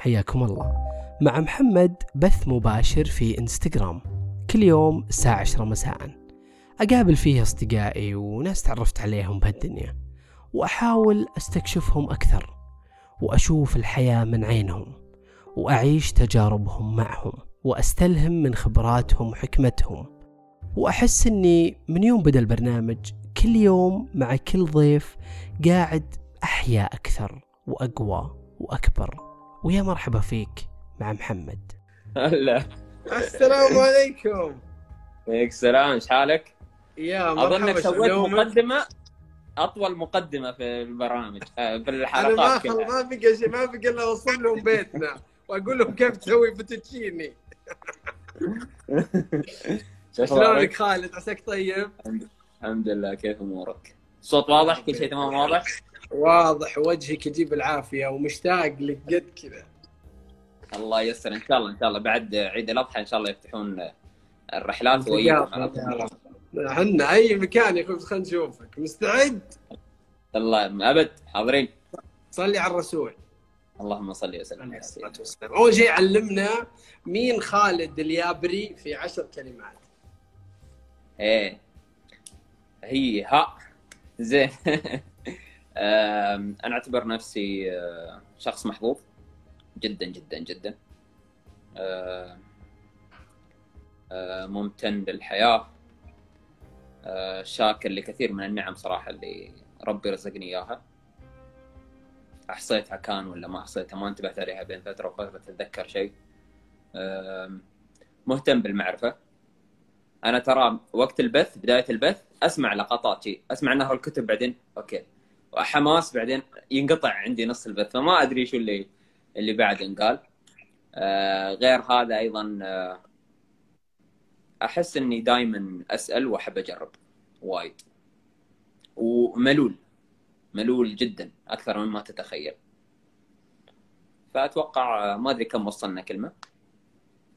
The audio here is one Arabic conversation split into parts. حياكم الله مع محمد، بث مباشر في انستغرام كل يوم الساعة 10 مساء. أقابل فيه أصدقائي وناس تعرفت عليهم بهالدنيا، وأحاول أستكشفهم أكثر وأشوف الحياة من عينهم وأعيش تجاربهم معهم وأستلهم من خبراتهم وحكمتهم. وأحس أني من يوم بدأ البرنامج كل يوم مع كل ضيف قاعد أحيا أكثر وأقوى وأكبر. ويا مرحبا فيك مع محمد. هلا، السلام عليكم. ويك سلام، ايش حالك؟ يا مرحبا. اظنك سويت مقدمه اطول مقدمه في البرامج في الحلقات كلها. ما بقى شيء، ما بقى الا اوصل لهم بيتنا واقول لهم كيف تسوي فوتوتشيني. شلونك خالد؟ عساك طيب؟ الحمد لله. كيف امورك؟ الصوت واضح؟ كل شيء تمام؟ واضح واضح، وجهك يجيب العافيه ومشتاق لك قد كذا. الله ييسر ان شاء الله. ان شاء الله بعد عيد الاضحى ان شاء الله يفتحون الرحلات ويانا. احنا اي مكان يا اخوي، خلينا نشوفك. مستعد؟ الله ابد، حاضرين. صلي على الرسول. اللهم صلي وسلم على سيدنا. اول شيء علمنا مين خالد اليابري في 10 كلمات. ايه هي ها زين. انا اعتبر نفسي شخص محظوظ جدا جدا جدا، ممتن للحياة، شاكر لكثير من النعم صراحة اللي ربي رزقني إياها. أحصيتها كان ولا ما أحصيتها، ما انتبهت عليها بين فترة وفترة تتذكر شيء. مهتم بالمعرفة. أنا ترى وقت البث، بداية البث أسمع لقطات شيء، أسمع نهر الكتب بعدين أوكي وحماس، بعدين ينقطع عندي نص البث فما أدري شو اللي بعد انقال. غير هذا أيضا أحس أني دايماً أسأل وأحب أجرب وايد، وملول جداً أكثر مما تتخيل. فأتوقع ما أدري كم وصلنا كلمة.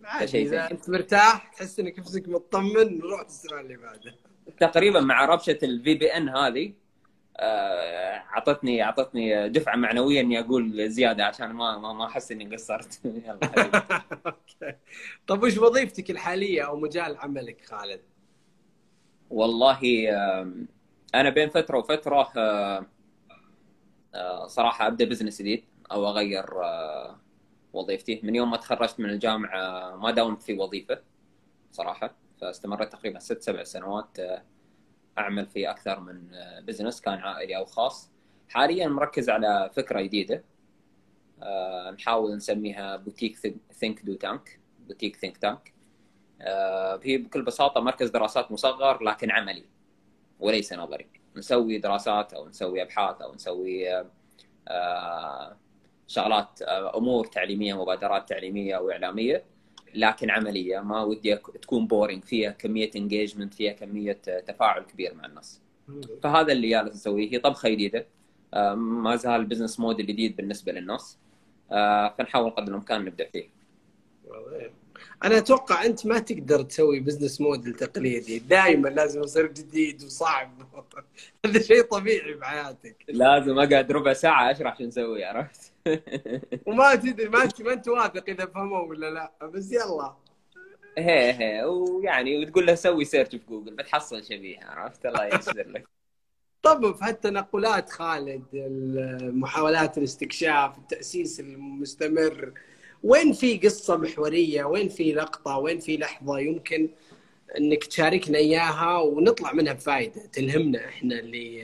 عادي، إذا أنت مرتاح تحس أنك نفسك مطمن نروح السنة اللي بعدها تقريباً. مع ربشة VPN هذه عطتني دفعة معنوية إني أقول زيادة عشان ما أحس إني قصرت. يلا حبيبي. طب وش وظيفتك الحالية أو مجال عملك خالد؟ والله أنا بين فترة وفترة صراحة أبدأ بزنس جديد أو أغير وظيفتي. من يوم ما تخرجت من الجامعة ما داومت في وظيفة صراحة، فاستمرت تقريبا 6-7 سنوات أعمل في أكثر من بزنس، كان عائلي أو خاص. حالياً مركز على فكرة جديدة نحاول نسميها بوتيك ثينك تانك. هي بكل بساطة مركز دراسات مصغر لكن عملي وليس نظري. نسوي دراسات أو نسوي أبحاث أو نسوي شغلات، أمور تعليمية، مبادرات تعليمية وإعلامية لكن عملية. ما ودي تكون بورينج، فيها كمية انجيجمنت، فيها كمية تفاعل كبير مع الناس. فهذا اللي جالس نسويه، هي طبخة جديدة. ما زال البزنس موديل جديد بالنسبة للناس، فنحاول قدر الإمكان نبدأ فيه. أنا أتوقع أنت ما تقدر تسوي بزنس موديل تقليدي، دائما لازم يصير جديد وصعب. هذا شيء طبيعي بحياتك، لازم أقعد ربع ساعة أشرح شو نسوي، عرفت؟ وما تدري ما أنت واثق إذا فهموا ولا لا، بس يلا هي ويعني وتقول له سوي سيرش في جوجل بتحصل شبيه، عرفت؟ الله ييسر لك. طب في هالتنقلات خالد، محاولات الاستكشاف، التأسيس المستمر، وين في قصة محورية، وين في لقطة، وين في لحظة يمكن أنك تشاركنا إياها ونطلع منها بفائدة تلهمنا إحنا اللي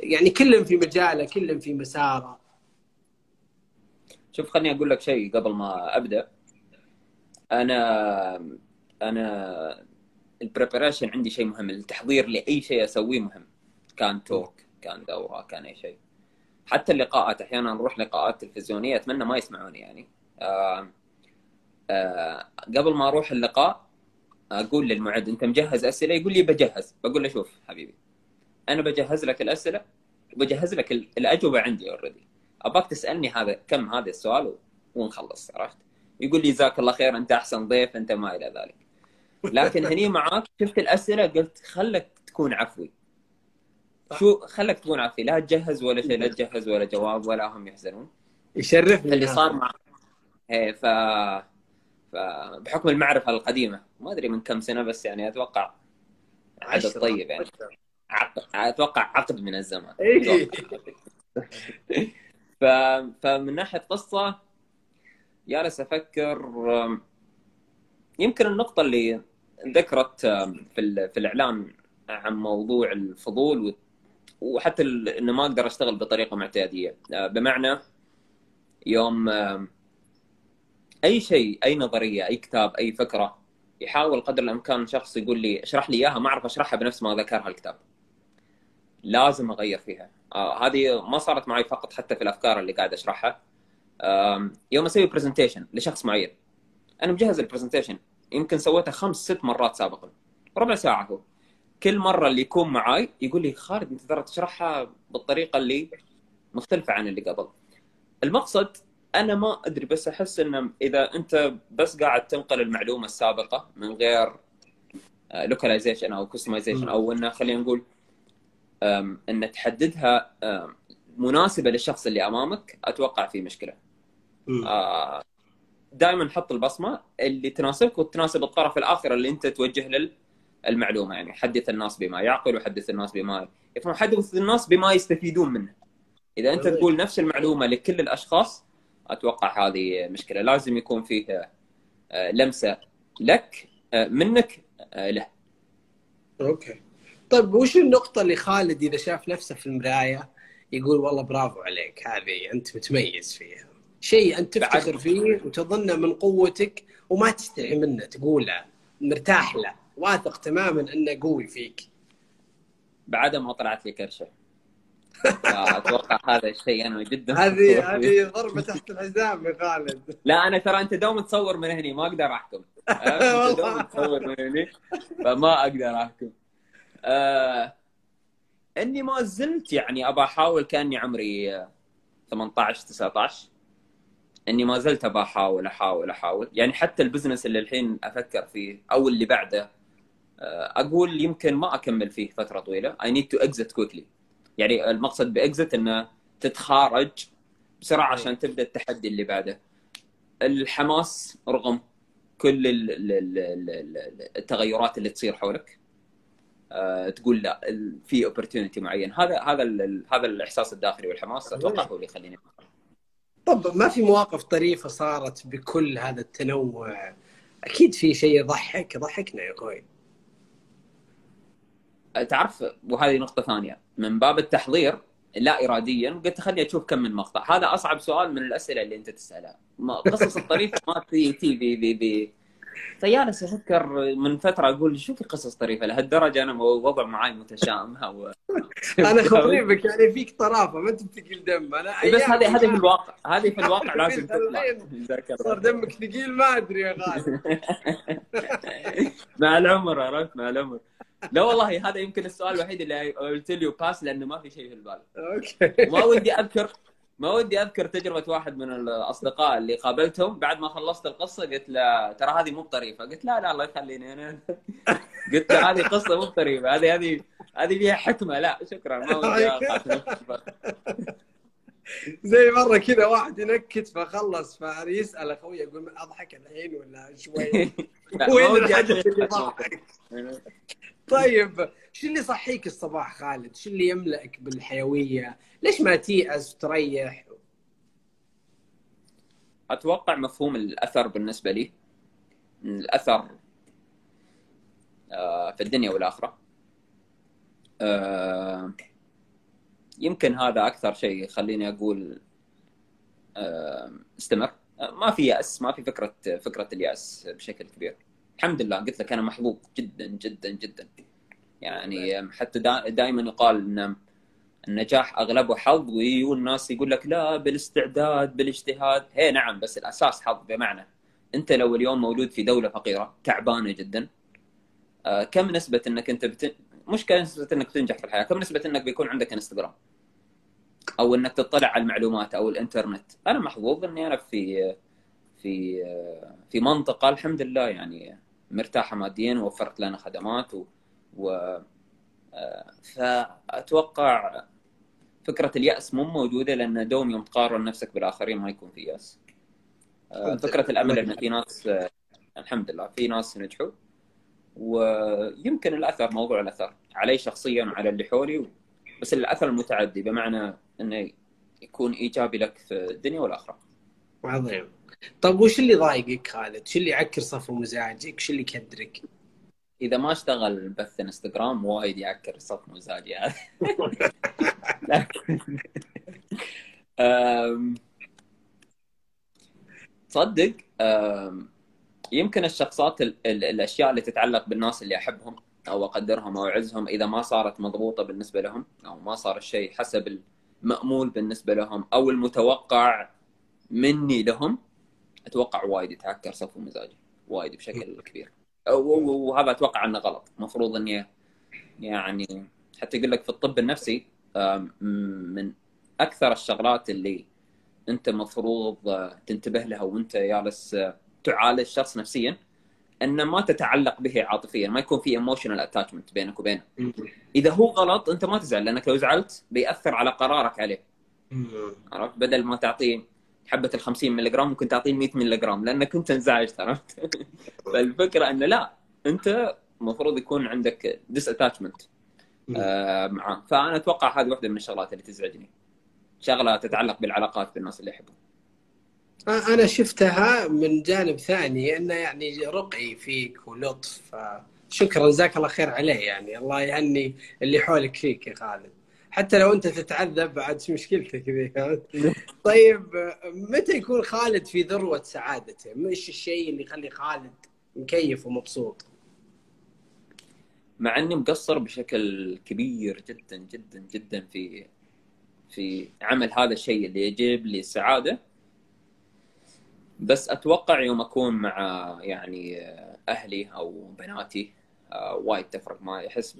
يعني كلهم في مجاله، كلهم في مساره؟ شوف، خليني أقول لك شيء قبل ما أبدأ. أنا البريباريشن عندي شيء مهم، التحضير لأي شيء أسويه مهم، كان توك، كان دورة، كان أي شيء. حتى اللقاءات أحيانا نروح لقاءات تلفزيونية، أتمنى ما يسمعوني يعني. قبل ما أروح اللقاء أقول للمعد أنت مجهز أسئلة؟ يقول لي بجهز. بقول له شوف حبيبي، أنا بجهز لك الأسئلة وبجهز لك الأجوبة عندي already، أباك تسألني هذا كم هذا السؤال ونخلص، عرفت؟ يقول لي جزاك الله خير، أنت أحسن ضيف، أنت ما إلى ذلك. لكن هني معاك شفت الأسئلة قلت خلك تكون عفوي. شو خلك تكون عفوي؟ لا تجهز ولا شيء، لا تجهز ولا جواب ولا هم يحزنون. يشرفني اللي صار معك ف بحكم المعرفه القديمه ما ادري من كم سنه، بس يعني اتوقع عدد طيب يعني اتوقع عقد من الزمن. فمن ناحيه قصه جالس افكر، يمكن النقطه اللي ذكرت في الاعلان عن موضوع الفضول وحتى انه ما اقدر اشتغل بطريقه معتاديه، بمعنى يوم اي شيء، اي نظريه، اي كتاب، اي فكره، يحاول قدر الامكان شخص يقول لي اشرح لي اياها، ما اعرف اشرحها بنفس ما ذكرها الكتاب، لازم اغير فيها. هذه ما صارت معي فقط حتى في الافكار اللي قاعد اشرحها. يوم اسوي برزنتيشن لشخص معين، انا مجهز البرزنتيشن يمكن سويتها 5-6 مرات سابقا، ربع ساعه هو. كل مره اللي يكون معي يقول لي خالد انت ترى تشرحها بالطريقه اللي مختلفه عن اللي قبل. المقصد انا ما ادري، بس احس ان اذا انت بس قاعد تنقل المعلومه السابقه من غير لوكاليزيشن او كستمايزيشن، او انه خلينا نقول ان تحددها مناسبه للشخص اللي امامك، اتوقع في مشكله. دائما حط البصمه اللي تناسبك وتناسب الطرف الاخر اللي انت توجه للمعلومه. يعني حدث الناس بما يعقل، وحدث الناس بما يفهم، حدث الناس بما يستفيدون منه. اذا انت تقول نفس المعلومه لكل الاشخاص، اتوقع هذه مشكله. لازم يكون فيه لمسه لك منك له. اوكي طيب، وش النقطه اللي خالد اذا شاف نفسه في المرايه يقول والله برافو عليك، هذه انت متميز فيها، شيء انت تفتخر فيه وتظنه من قوتك وما تستحي منه، تقوله مرتاح له، واثق تماما انه قوي فيك؟ بعدها ما طلعت لي كرشه. اتوقع هذا الشيء انا جدا. هذه ضربه تحت الحزام يا خالد. لا انا ترى انت دوم تصور من هني، ما اقدر احكم. انت دوم تصور من هني فما اقدر احكم. اني ما زلت يعني ابى احاول، كاني عمري 18-19، اني ما زلت ابى احاول يعني. حتى البزنس اللي الحين افكر فيه او اللي بعده، اقول يمكن ما اكمل فيه فتره طويله. I need to exit quickly. يعني المقصد باكزت انه تتخارج بسرعه عشان تبدا التحدي اللي بعده. الحماس رغم كل التغيرات اللي تصير حولك، تقول لا في اوبورتيونيتي معين. هذا الاحساس الداخلي والحماس اتوقع هو اللي يخليني. طب ما في مواقف طريفه صارت بكل هذا التنوع؟ اكيد في شيء يضحكنا يا اخوي. تعرف، وهذه نقطه ثانيه، من باب التحضير لا اراديا قلت خلني اشوف كم من مقطع. هذا اصعب سؤال من الاسئله اللي انت تسالها، قصص الطريفه ما تيجي. فجالس افكر من فتره، اقول شو في قصص طريفه لهالدرجه؟ انا وضع معي متشائم. انا خبري بك يعني، فيك طرافه ما انت بتقيل دم. انا بس هذه في الواقع، هذه في الواقع لازم تطلع. صار دمك ثقيل، ما ادري يا غالي. مع العمر، عرفت، مع العمر. لا والله هذا يمكن السؤال الوحيد اللي قلت له باس، لانه ما في شيء في البال. اوكي. ما ودي اذكر تجربه واحد من الاصدقاء اللي قابلتهم بعد ما خلصت القصه، قلت له ترى هذه مو بطريفه. قلت لا الله يخليني انا. قلت له هذه قصه مو بطريفه، هذه فيها حكمه. لا شكرا، ما ودي. زي مره كذا واحد ينكت فخلص، فيسال اخوي يقول اضحك الحين ولا شوي؟ وين الحدث اللي ضحك؟ طيب شو اللي يصحيك الصباح خالد؟ شو اللي يملأك بالحيوية؟ ليش ما تيأس وتريح؟ أتوقع مفهوم الأثر بالنسبة لي، الأثر في الدنيا والآخرة، يمكن هذا أكثر شيء خليني أقول استمر. ما في يأس، ما في فكرة اليأس بشكل كبير. الحمد لله، قلت لك انا محظوظ جدا جدا جدا يعني. حتى دائما يقال ان النجاح اغلبه حظ، ويجون الناس يقول لك لا بالاستعداد بالاجتهاد. هي نعم، بس الاساس حظ. بمعنى انت لو اليوم مولود في دوله فقيره تعبانه جدا، كم نسبه انك انت مش كم نسبه انك تنجح في الحياه، كم نسبه انك بيكون عندك انستغرام او انك تطلع على المعلومات او الانترنت. انا محظوظ اني انا في منطقه الحمد لله يعني مرتاحه ماديا، ووفرت لنا خدمات فاتوقع فكره الياس مو موجوده، لان دوم يوم تقارن نفسك بالاخرين ما يكون في ياس. فكرة الأمل إن في ناس الحمد لله في ناس نجحوا، ويمكن الأثر، موضوع الأثر علي شخصيا وعلى اللي حولي، بس الأثر المتعدي بمعنى إنه يكون إيجابي لك في الدنيا والآخرة. عظيم. طب وش اللي ضايقك خالد؟ شو اللي يعكر صفو مزاجك؟ شو اللي يكدرك؟ إذا ما اشتغل بث انستغرام وايد يعكر صفو مزاجي هذا. تصدق يمكن الشخصات الأشياء اللي تتعلق بالناس اللي أحبهم أو أقدرهم أو أعزهم، إذا ما صارت مضبوطة بالنسبة لهم أو ما صار الشيء حسب المأمول بالنسبة لهم أو المتوقع مني لهم، أتوقع وايد يتعكر صفو مزاجي وايد بشكل كبير، وهذا أتوقع أنه غلط. مفروض أني يعني حتى أقول لك في الطب النفسي من أكثر الشغلات اللي أنت مفروض تنتبه لها وأنت جالس تعالج شخص نفسيا أن ما تتعلق به عاطفيا، ما يكون في emotional attachment بينك وبينه. إذا هو غلط أنت ما تزعل، لأنك لو زعلت بيأثر على قرارك عليه. عرفت؟ بدل ما تعطيه حبة 50 ملغ ممكن تعطيه 100 ملغ لأنك أنت انزعجت. عرفت؟ فالفكرة أنه لا، أنت مفروض يكون عندك disattachment معه. فأنا أتوقع هذه واحدة من الشغلات اللي تزعجني، شغلة تتعلق بالعلاقات بالناس اللي يحبون. أنا شفتها من جانب ثاني، إنه يعني رقي فيك ولطف، شكرا جزاك الله خير عليه، يعني الله يهني اللي حولك فيك يا خالد، حتى لو أنت تتعذب بعد شو مشكلتك ذي. طيب متى يكون خالد في ذروة سعادته؟ إيش الشيء اللي يخلي خالد مكيف ومبسوط؟ مع إني مقصر بشكل كبير جدا جدا جدا في عمل هذا الشيء اللي يجيب لي السعادة، بس أتوقع يوم أكون مع يعني أهلي أو بناتي وايد تفرق معي. أحس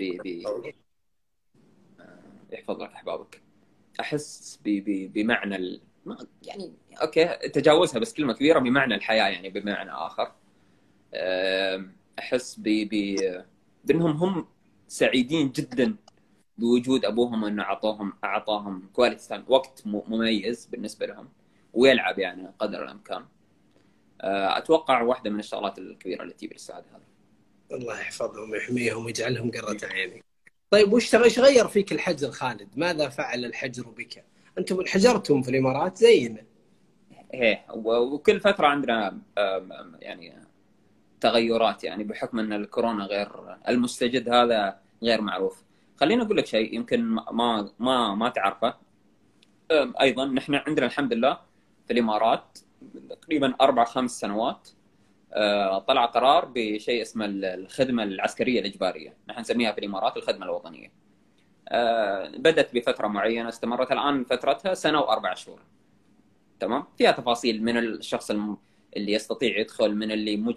يحفظ لك أحبابك، أحس بمعنى يعني أوكي تجاوزها، بس كلمة كبيرة بمعنى الحياة، يعني بمعنى آخر. أحس بأنهم هم سعيدين جداً بوجود أبوهم، أنه أعطاهم كواليتي وقت مميز بالنسبة لهم، ويلعب يعني قدر الامكان. اتوقع واحده من الشغلات الكبيره التي تجيب السعاده هذا. الله يحفظهم ويحميهم ويجعلهم قرة عيني. طيب وش غير فيك الحجر خالد؟ ماذا فعل الحجر بك؟ انتم انحجرتم في الامارات زينا. ايه، وكل فتره عندنا يعني تغيرات، يعني بحكم ان الكورونا غير المستجد هذا غير معروف. خليني اقول لك شيء يمكن ما تعرفه. ايضا نحن عندنا الحمد لله في الإمارات تقريباً 4-5 سنوات طلع قرار بشيء اسمه الخدمة العسكرية الإجبارية، نحن نسميها في الإمارات الخدمة الوطنية. بدأت بفترة معينة، استمرت الآن فترتها 1 سنة و4 شهور. تمام؟ فيها تفاصيل من الشخص اللي يستطيع يدخل، من اللي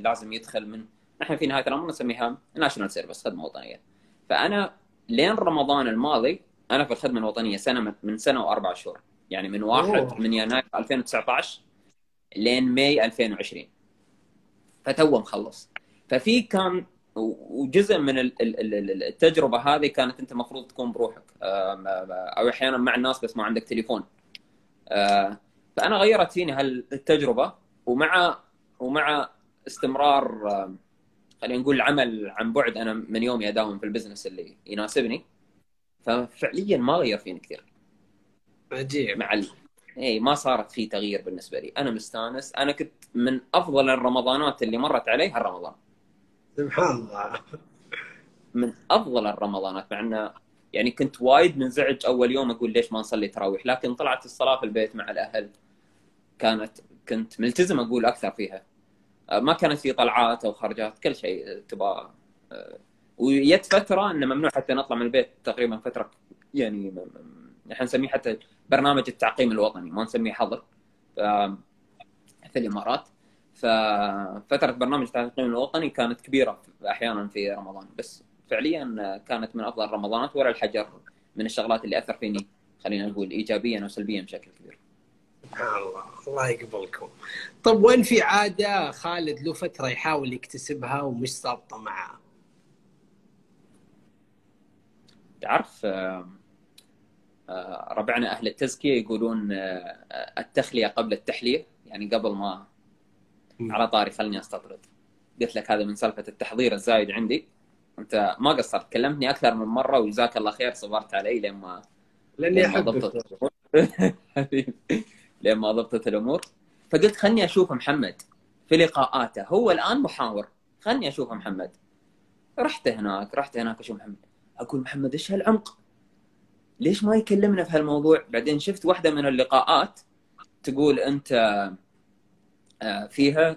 لازم يدخل، من نحن في نهاية الأمر نسميها National Service، خدمة وطنية. فأنا لين رمضان الماضي أنا في الخدمة الوطنية من 1 سنة و4 شهور، يعني من 1 يناير 2019 لين ماي 2020، فتو مخلص. ففي كان وجزء من التجربه هذه كانت انت مفروض تكون بروحك، او احيانا مع الناس بس ما عندك تليفون. فانا غيرت فيني هالتجربه، ومع استمرار خلينا نقول العمل عن بعد. انا من يومي اداوم في البزنس اللي يناسبني، ففعليا ما غير فيني كثير. عجيب. ما صارت في تغيير بالنسبه لي، انا مستانس. انا كنت من افضل الرمضانات اللي مرت علي هالرمضان، سبحان الله، من افضل الرمضانات، مع انه يعني كنت وايد منزعج اول يوم اقول ليش ما نصلي تراويح، لكن طلعت الصلاه في البيت مع الاهل كنت ملتزم اقول اكثر فيها. ما كانت في طلعات او خرجات، كل شيء تبغى. وجت فتره انه ممنوع حتى نطلع من البيت، تقريبا فتره يعني نحن نسميه حتى برنامج التعقيم الوطني، ما نسميه حظر في الإمارات. ففترة برنامج التعقيم الوطني كانت كبيرة أحيانا في رمضان، بس فعليا كانت من أفضل الرمضانات، ولا الحجر من الشغلات اللي أثر فيني خلينا نقول إيجابيا وسلبيا بشكل كبير. الله يقبلكم. طب وين في عادة خالد له فترة يحاول يكتسبها ومش ثابتة معه؟ تعرف ربعنا أهل التزكية يقولون التخلية قبل التحلية، يعني قبل ما على طاري خلني استطرد. قلت لك هذا من سالفه التحضير الزايد عندي، انت ما قصرت كلمتني اكثر من مره وجزاك الله خير، صبرت علي لاني احبك لما ضبطت الامور. فقلت خلني اشوف محمد في لقاءاته، هو الان محاور، خلني اشوف محمد. رحت هناك اشوف محمد، اقول محمد ايش هالعمق؟ ليش ما يكلمنا في هالموضوع؟ بعدين شفت واحده من اللقاءات تقول انت فيها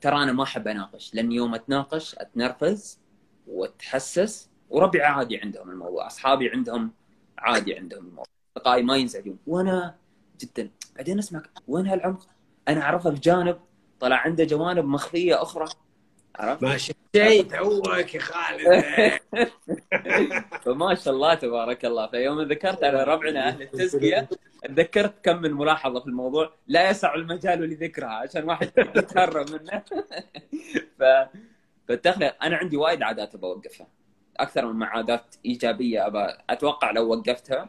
ترى انا ما احب اناقش، لان يوم اتناقش اتنرفز واتحسس، وربعي عادي عندهم الموضوع، اصحابي عندهم عادي عندهم الموضوع، اصدقائي ما ينزعجون، وانا جدا. بعدين اسمعك، وين هالعمق؟ انا اعرفه في جانب، طلع عنده جوانب مخفيه اخرى. عرفت؟ ماشي شيء تعوق يا خالد. فما شاء الله تبارك الله. فيوم ذكرت على ربعنا اهل التزكيه تذكرت كم من ملاحظه في الموضوع لا يسع المجال لذكرها عشان واحد يتهرب منه. فالتخليق انا عندي وايد عادات بوقفها، اكثر من عادات ايجابيه اتوقع لو وقفتها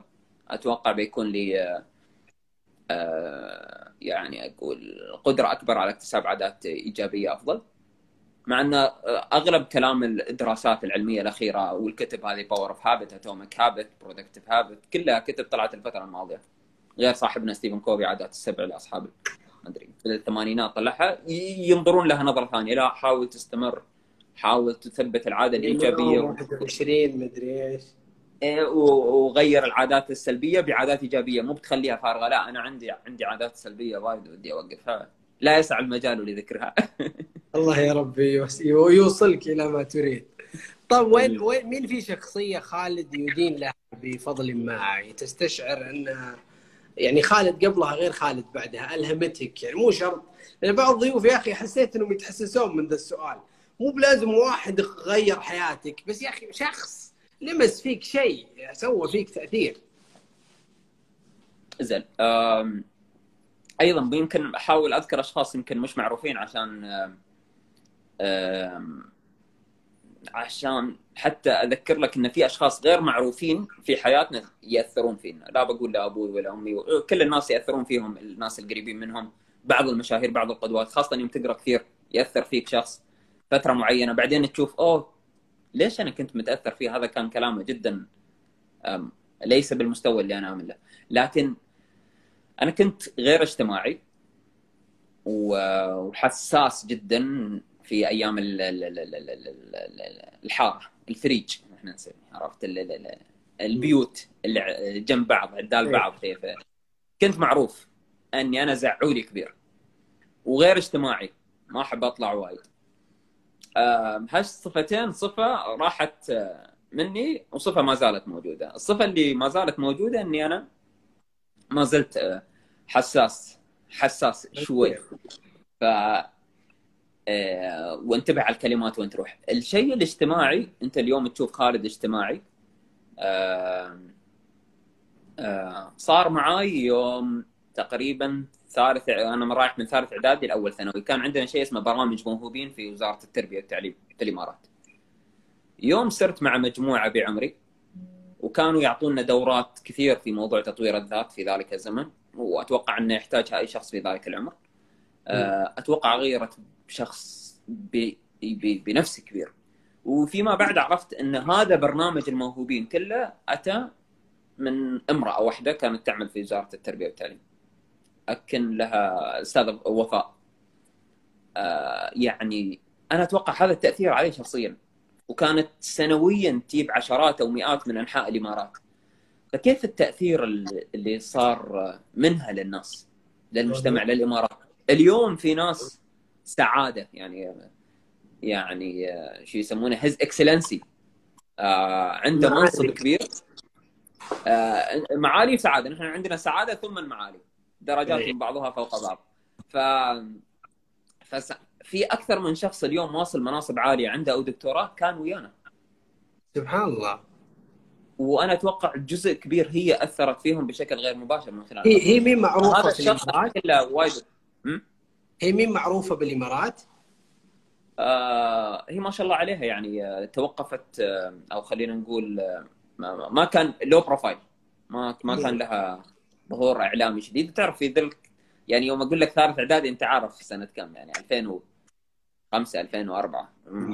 اتوقع بيكون لي يعني اقول قدره اكبر على اكتساب عادات ايجابيه افضل. مع ان اغلب كلام الدراسات العلميه الاخيره والكتب هذه Power of Habit، Atomic Habit، Productive Habit، كلها كتب طلعت الفتره الماضيه، غير صاحبنا ستيفن كوفي عادات السبع لاصحاب ما ادري بال80 طلعها، ينظرون لها نظره ثانيه، لا حاول تستمر، حاول تثبت العاده الايجابيه 21 ما ادري ايش، وغير العادات السلبيه بعادات ايجابيه، مو بتخليها فارغه، لا انا عندي عادات سلبيه وايد ودي اوقفها، لا يسع المجال لذكرها. الله يا ربي يوصلك الى ما تريد. طب وين مين في شخصيه خالد يدين لها بفضل ما تستشعر انها يعني خالد قبلها غير خالد بعدها، الهمتك؟ يعني مو شرط، يعني بعض الضيوف يا اخي حسيت انهم يتحسسون من ذا السؤال، مو بلازم واحد غير حياتك، بس يا اخي شخص لمس فيك شيء، سوى فيك تاثير. زين، ايضا يمكن احاول اذكر اشخاص يمكن مش معروفين عشان حتى اذكر لك ان في اشخاص غير معروفين في حياتنا ياثرون فينا، لا بقول لا ابوي ولا امي، كل الناس ياثرون فيهم، الناس القريبين منهم، بعض المشاهير، بعض القدوات، خاصه يوم تقرا كثير ياثر فيك شخص فتره معينه، بعدين تشوف اوه ليش انا كنت متاثر فيه، هذا كان كلامه جدا ليس بالمستوى اللي انا اعمله. لكن انا كنت غير اجتماعي وحساس جدا في ايام الحاره، الفريج احنا نسميه، عرفت البيوت اللي جنب بعض عدال بعض، كنت معروف اني انا زعولي كبير وغير اجتماعي، ما احب اطلع وايد. هالصفتين، صفه راحت مني وصفه ما زالت موجوده. الصفه اللي ما زالت موجوده اني انا ما زلت حساس شوي، ف وانتبه على الكلمات وين تروح. الشيء الاجتماعي، انت اليوم تشوف خالد اجتماعي، صار معاي يوم تقريبا ثالث، انا رايح من ثالث اعدادي لاول ثانوي، كان عندنا شيء اسمه برامج موهوبين في وزاره التربيه والتعليم في الامارات. يوم صرت مع مجموعه بعمري وكانوا يعطونا دورات كثير في موضوع تطوير الذات في ذلك الزمن، واتوقع انه يحتاجها اي شخص في ذلك العمر. اتوقع غيرت شخص بنفسي كبير، وفيما بعد عرفت ان هذا برنامج الموهوبين كله اتى من امراه واحده كانت تعمل في وزاره التربيه والتعليم، اكن لها استاذه وفاء. يعني انا اتوقع هذا التاثير علي شخصيا، وكانت سنويا تجيب عشرات او مئات من انحاء الامارات. فكيف التاثير اللي صار منها للناس، للمجتمع، للامارات؟ اليوم في ناس سعاده، يعني شو يسمونه هيز اكسلنسي، عنده منصب كبير، معالي سعاده، نحن عندنا سعاده ثم المعالي، درجات من بعضها فوق بعض. في اكثر من شخص اليوم واصل مناصب عاليه عنده او دكتوراه كان ويانا، سبحان الله. وانا اتوقع جزء كبير هي اثرت فيهم بشكل غير مباشر من خلال هي مين معروفه في الامارات؟ الا وايد هي مين معروفه بالامارات؟ هي ما شاء الله عليها، يعني توقفت، او خلينا نقول ما كان لو بروفايل، ما كان لها ظهور اعلامي شديد. تعرف في ذلك يعني يوم اقول لك ثالث اعدادي انت عارف سنه كم يعني 2005 2004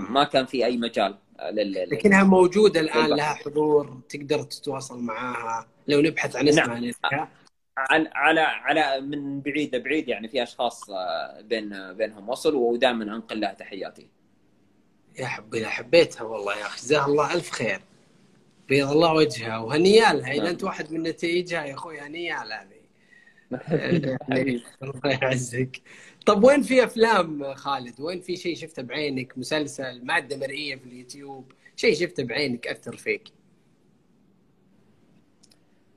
ما كان في اي مجال لكنها موجوده الان، لها حضور تقدر تتواصل معاها لو نبحث عن اسمها. نعم. على من بعيد لبعيد يعني في اشخاص بينهم وصل، ودائما انقل لها تحياتي. يا حبي حبيتها والله يا اخي، جزاها الله الف خير، بيض الله وجهها وهنيالها. اذا انت واحد من نتائجها يا اخوي هنيال هذه. الله يعزك. طب وين في افلام خالد؟ وين في شيء شفته بعينك، مسلسل، ماده مرئيه في اليوتيوب، شيء شفته بعينك اثر فيك؟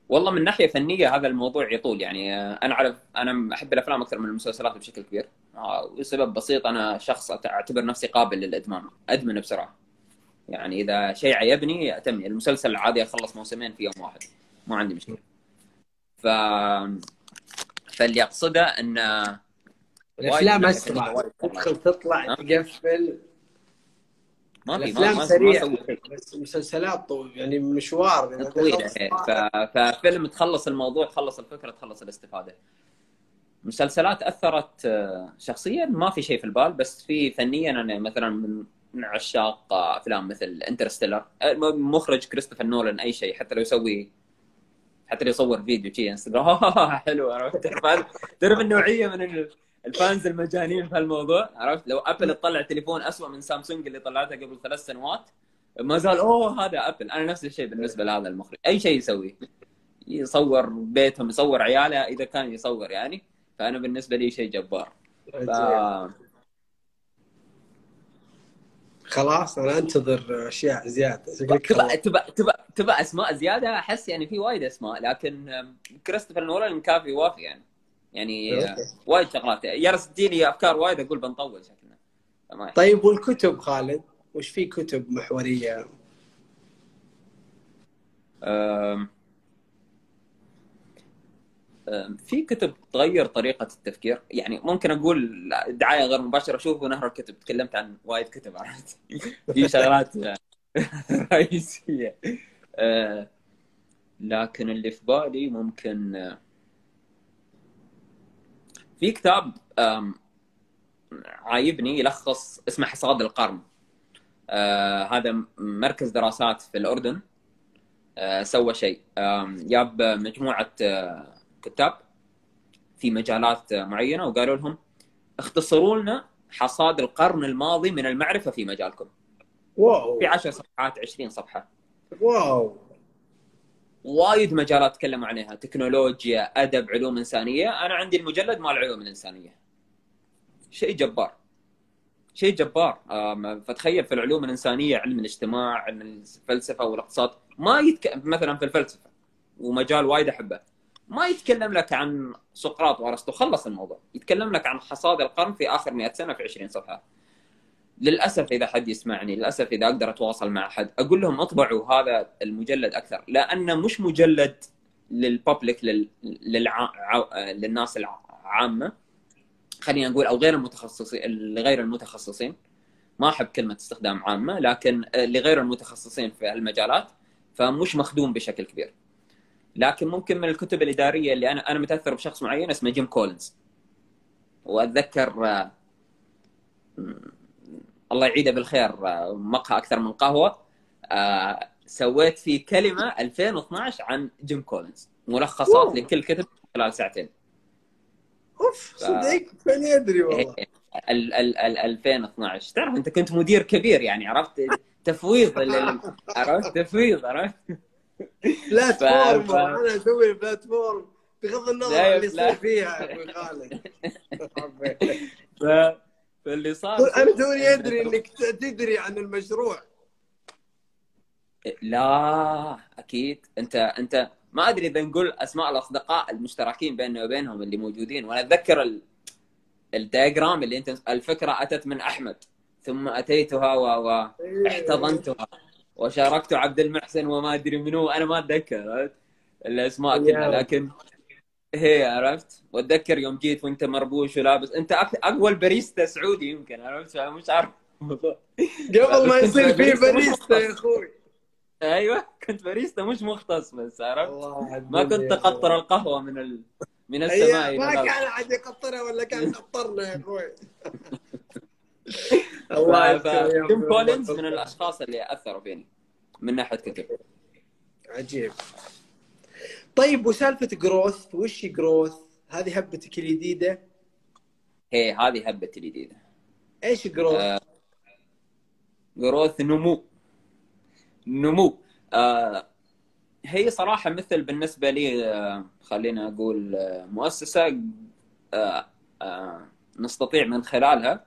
والله من ناحيه فنيه هذا الموضوع يطول، يعني انا احب الافلام اكثر من المسلسلات بشكل كبير، والسبب بسيط، انا شخص اعتبر نفسي قابل للادمان، ادمن بسرعه. يعني اذا شيء عيبني اتمني، المسلسل العادي اخلص موسمين في يوم واحد، ما عندي مشكله. فاللي اقصده ان الافلام اسرع، تدخل تطلع تقفل، الأفلام سريعة، بس مسلسلات طويلة يعني مشوار طويلة. ففيلم تخلص الموضوع، تخلص الفكرة، تخلص الاستفادة. مسلسلات أثرت شخصيا ما في شيء في البال، بس في فنيا أنا مثلا من عشاق أفلام مثل انترستيلر، مخرج كريستوفر نولان أي شيء حتى لو يسوي، حتى لو يصور فيديو شيء انستغرام حلو. عرفت؟ تعرف النوعية من الفانز المجانين في هالموضوع. عرفت لو ابل تطلع تليفون اسوء من سامسونج اللي طلعتها قبل 3 سنوات ما زال اوه هذا ابل. انا نفس الشيء بالنسبه لهذا المخرج، اي شيء يسويه، يصور بيتهم، يصور عياله اذا كان يصور يعني، فانا بالنسبه لي شيء جبار. خلاص انا انتظر اشياء زياده. تبى اسماء زياده؟ احس يعني في وايد اسماء، لكن كريستوفر نولان كافي وافي يعني وايد شغلات، يا تديني افكار وايد اقول بنطول شكلنا. تمام. طيب والكتب خالد، وش في كتب محوريه؟ في كتب تغير طريقه التفكير، يعني ممكن اقول دعايه غير مباشره، شوفوا نهر الكتب، تكلمت عن وايد كتب، عرفت في شغلات رئيسيه، لكن اللي في بالي ممكن في كتاب عايبني يلخص، اسمه حصاد القرن. هذا مركز دراسات في الأردن سوى شيء، جاب مجموعة كتاب في مجالات معينة وقالوا لهم اختصروا لنا حصاد القرن الماضي من المعرفة في مجالكم. واو. في 10 صفحات، 20 صفحة. واو. وايد مجالات تكلموا عنها، تكنولوجيا، ادب، علوم انسانيه. انا عندي المجلد مال العلوم الانسانيه، شيء جبار، شيء جبار. فتخيل في العلوم الانسانيه علم الاجتماع، علم الفلسفه والاقتصاد، ما مثلا في الفلسفه ومجال وايد احبه، ما يتكلم لك عن سقراط وارسطو، خلص الموضوع، يتكلم لك عن حصاد القرن في اخر 100 سنه في 20 صفحه. للاسف اذا حد يسمعني، للاسف اذا اقدر اتواصل مع حد اقول لهم اطبعوا هذا المجلد اكثر، لانه مش مجلد للببليك، للناس العامه، خلينا نقول، او غير المتخصصين، لغير المتخصصين، ما احب كلمه استخدام عامه، لكن لغير المتخصصين في هالمجالات، فمش مخدوم بشكل كبير. لكن ممكن من الكتب الاداريه اللي انا متاثر بشخص معين اسمه جيم كولينز، واتذكر الله يعيده بالخير، مقهى اكثر من قهوه، سويت فيه كلمه 2012 عن جيم كولينز، ملخصات لكل كتب خلال 2 ساعات. اوف صدق، فاني ادري والله. 2012 تعرف انت كنت مدير كبير يعني، عرفت تفويض عرفت تفويض، عرفت بلاتفورم انا اسوي بلاتفورم بغض النظر اللي يصير فيها يا ابو خالد. فاللي صار انا دوري ادري انك تدري عن المشروع. لا اكيد انت ما ادري اذا نقول اسماء الاصدقاء المشتركين بيننا وبينهم اللي موجودين، وانا اتذكر الدياجرام اللي انت، الفكره اتت من احمد ثم اتيتها واحتضنتها وشاركت عبد المحسن وما ادري منو، انا ما اتذكر الاسماء كلها، لكن هي عرفت. واتذكر يوم جيت وانت مربوش ولابس، انت اول باريستا سعودي يمكن، عرفت، مش عارف قبل ما يصير في باريستا يا اخوي. ايوه كنت باريستا مش مختص، بس عرفت ما كنت تقطر القهوه من من السماء. ما كان احد يقطرها ولا كان قطرنا يا اخوي. الله يبارك. جيم كولينز من الاشخاص اللي اثروا فيني من ناحيه كتب. عجيب. طيب وسالفه جروث، وش جروث؟ هذه هبتك الجديده؟ ايه هذه هبتي الجديده. ايش جروث؟ جروث نمو. هي صراحه مثل بالنسبه لي خلينا اقول مؤسسه نستطيع من خلالها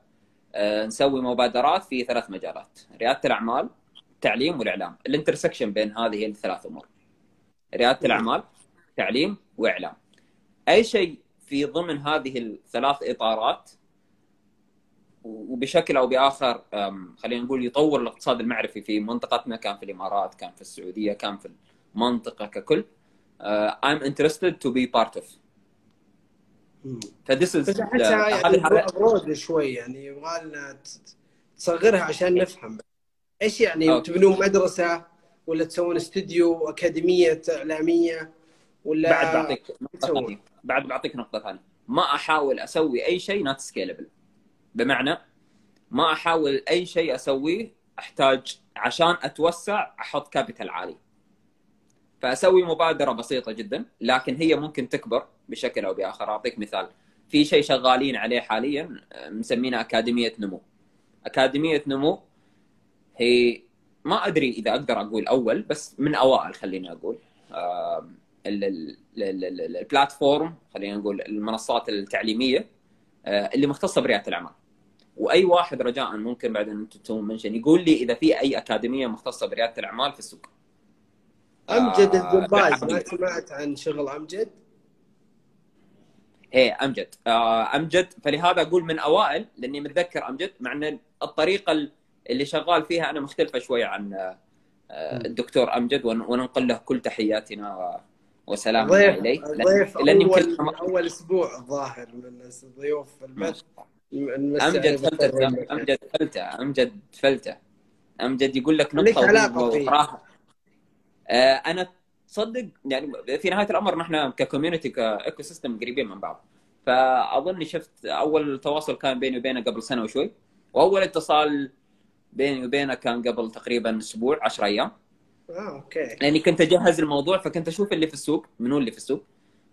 نسوي مبادرات في ثلاث مجالات: رياده الاعمال، التعليم والاعلام. الانترسكشن بين هذه الثلاث امور، رياده الاعمال، تعليم واعلام. اي شيء في ضمن هذه الثلاث اطارات وبشكل او باخر خلينا نقول يطور الاقتصاد المعرفي في منطقتنا، كان في الامارات، كان في السعوديه، كان في المنطقه ككل. I'm interested to be part of. فديس از ابرود شوي، يعني يبغى لنا تصغرها عشان نفهم ايش يعني. تبنون مدرسه ولا تسوون استوديو اكاديميه اعلاميه ولا؟ بعد بعطيك نقطه ثانيه. ما احاول اسوي اي شيء نوت سكيلبل، بمعنى ما احاول اي شيء اسويه احتاج عشان اتوسع احط كابيتال عالي. فاسوي مبادره بسيطه جدا لكن هي ممكن تكبر بشكل او باخر. اعطيك مثال، في شيء شغالين عليه حاليا مسمينه اكاديميه نمو. اكاديميه نمو هي ما ادري اذا اقدر اقول اول، بس من اوائل خليني اقول البلاتفورم، خلينا نقول المنصات التعليميه اللي مختصه برياده الاعمال. واي واحد رجاء ممكن بعد ان انتم تسوون منشن يقول لي اذا في اي اكاديميه مختصه برياده الاعمال في السوق. امجد الزباز، ما سمعت عن شغل امجد؟ ايه امجد. امجد فلهذا اقول من اوائل لاني متذكر امجد، مع ان الطريقه اللي شغال فيها انا مختلفه شوي عن الدكتور امجد، وننقل له كل تحياتنا وسلامنا اليه. ضيف اول اسبوع الظاهر من الضيوف البث. امجد فلته يقول لك نقطه وراها. انا تصدق يعني في نهايه الامر نحن ككوميونتي كايكو سيستم قريبين من بعض، فاظن شفت اول تواصل كان بيني وبينه قبل سنه وشوي، واول اتصال بيني وبينه كان قبل تقريبا اسبوع 10 ايام. اوكي. لاني كنت اجهز الموضوع، فكنت اشوف اللي في السوق، منو اللي في السوق.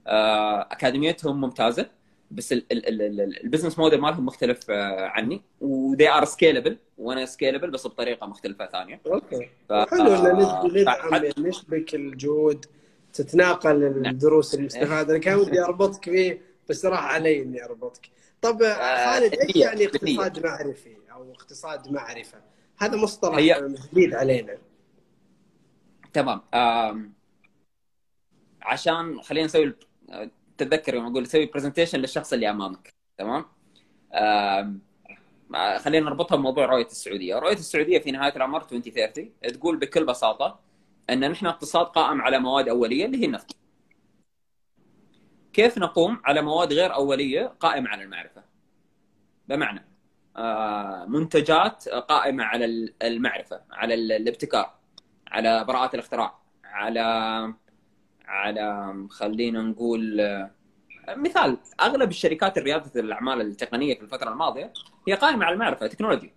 اكاديميتهم ممتازه، بس البزنس موديل مالهم مختلف عني، وذي ار سكيلبل وانا سكيلبل بس بطريقه مختلفه ثانيه. اوكي. حلو ان نشبك الجهود، تتناقل الدروس المستفاده. انا كان ودي اربطك فيه بس راح علي اني اربطك. طب خالد، ايش يعني اقتصاد معرفي او اقتصاد معرفه؟ هذا مصطلح جديد علينا. تمام. عشان خلينا نسوي، تتذكر يوم اقول سوي برزنتيشن للشخص اللي امامك، تمام؟ خلينا نربطها بموضوع رؤيه السعوديه. رؤيه السعوديه في نهايه الامر 2030 تقول بكل بساطه ان نحن اقتصاد قائم على مواد اوليه اللي هي النفط. كيف نقوم على مواد غير اوليه قائمه على المعرفه؟ بمعنى منتجات قائمه على المعرفه، على الابتكار، على براءات الاختراع، على خلينا نقول مثال. اغلب الشركات رياده الاعمال التقنيه في الفتره الماضيه هي قائمه على المعرفه، تكنولوجي.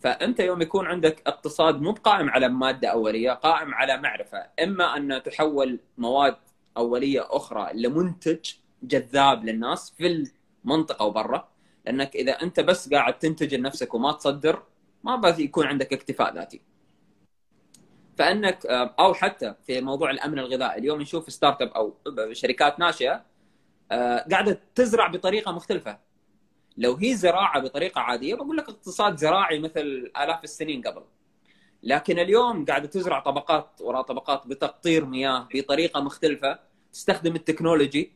فانت يوم يكون عندك اقتصاد مو قائم على ماده اوليه، قائم على معرفه، اما ان تحول مواد اوليه اخرى لمنتج جذاب للناس في المنطقه وبرا. لانك اذا انت بس قاعد تنتج لنفسك وما تصدر، ما بس يكون عندك اكتفاء ذاتي. فانك او حتى في موضوع الامن الغذائي، اليوم نشوف ستارت اب او شركات ناشئه قاعده تزرع بطريقه مختلفه. لو هي زراعه بطريقه عاديه بقول لك اقتصاد زراعي مثل الاف السنين قبل، لكن اليوم قاعده تزرع طبقات وراء طبقات بتقطير مياه بطريقه مختلفه، تستخدم التكنولوجي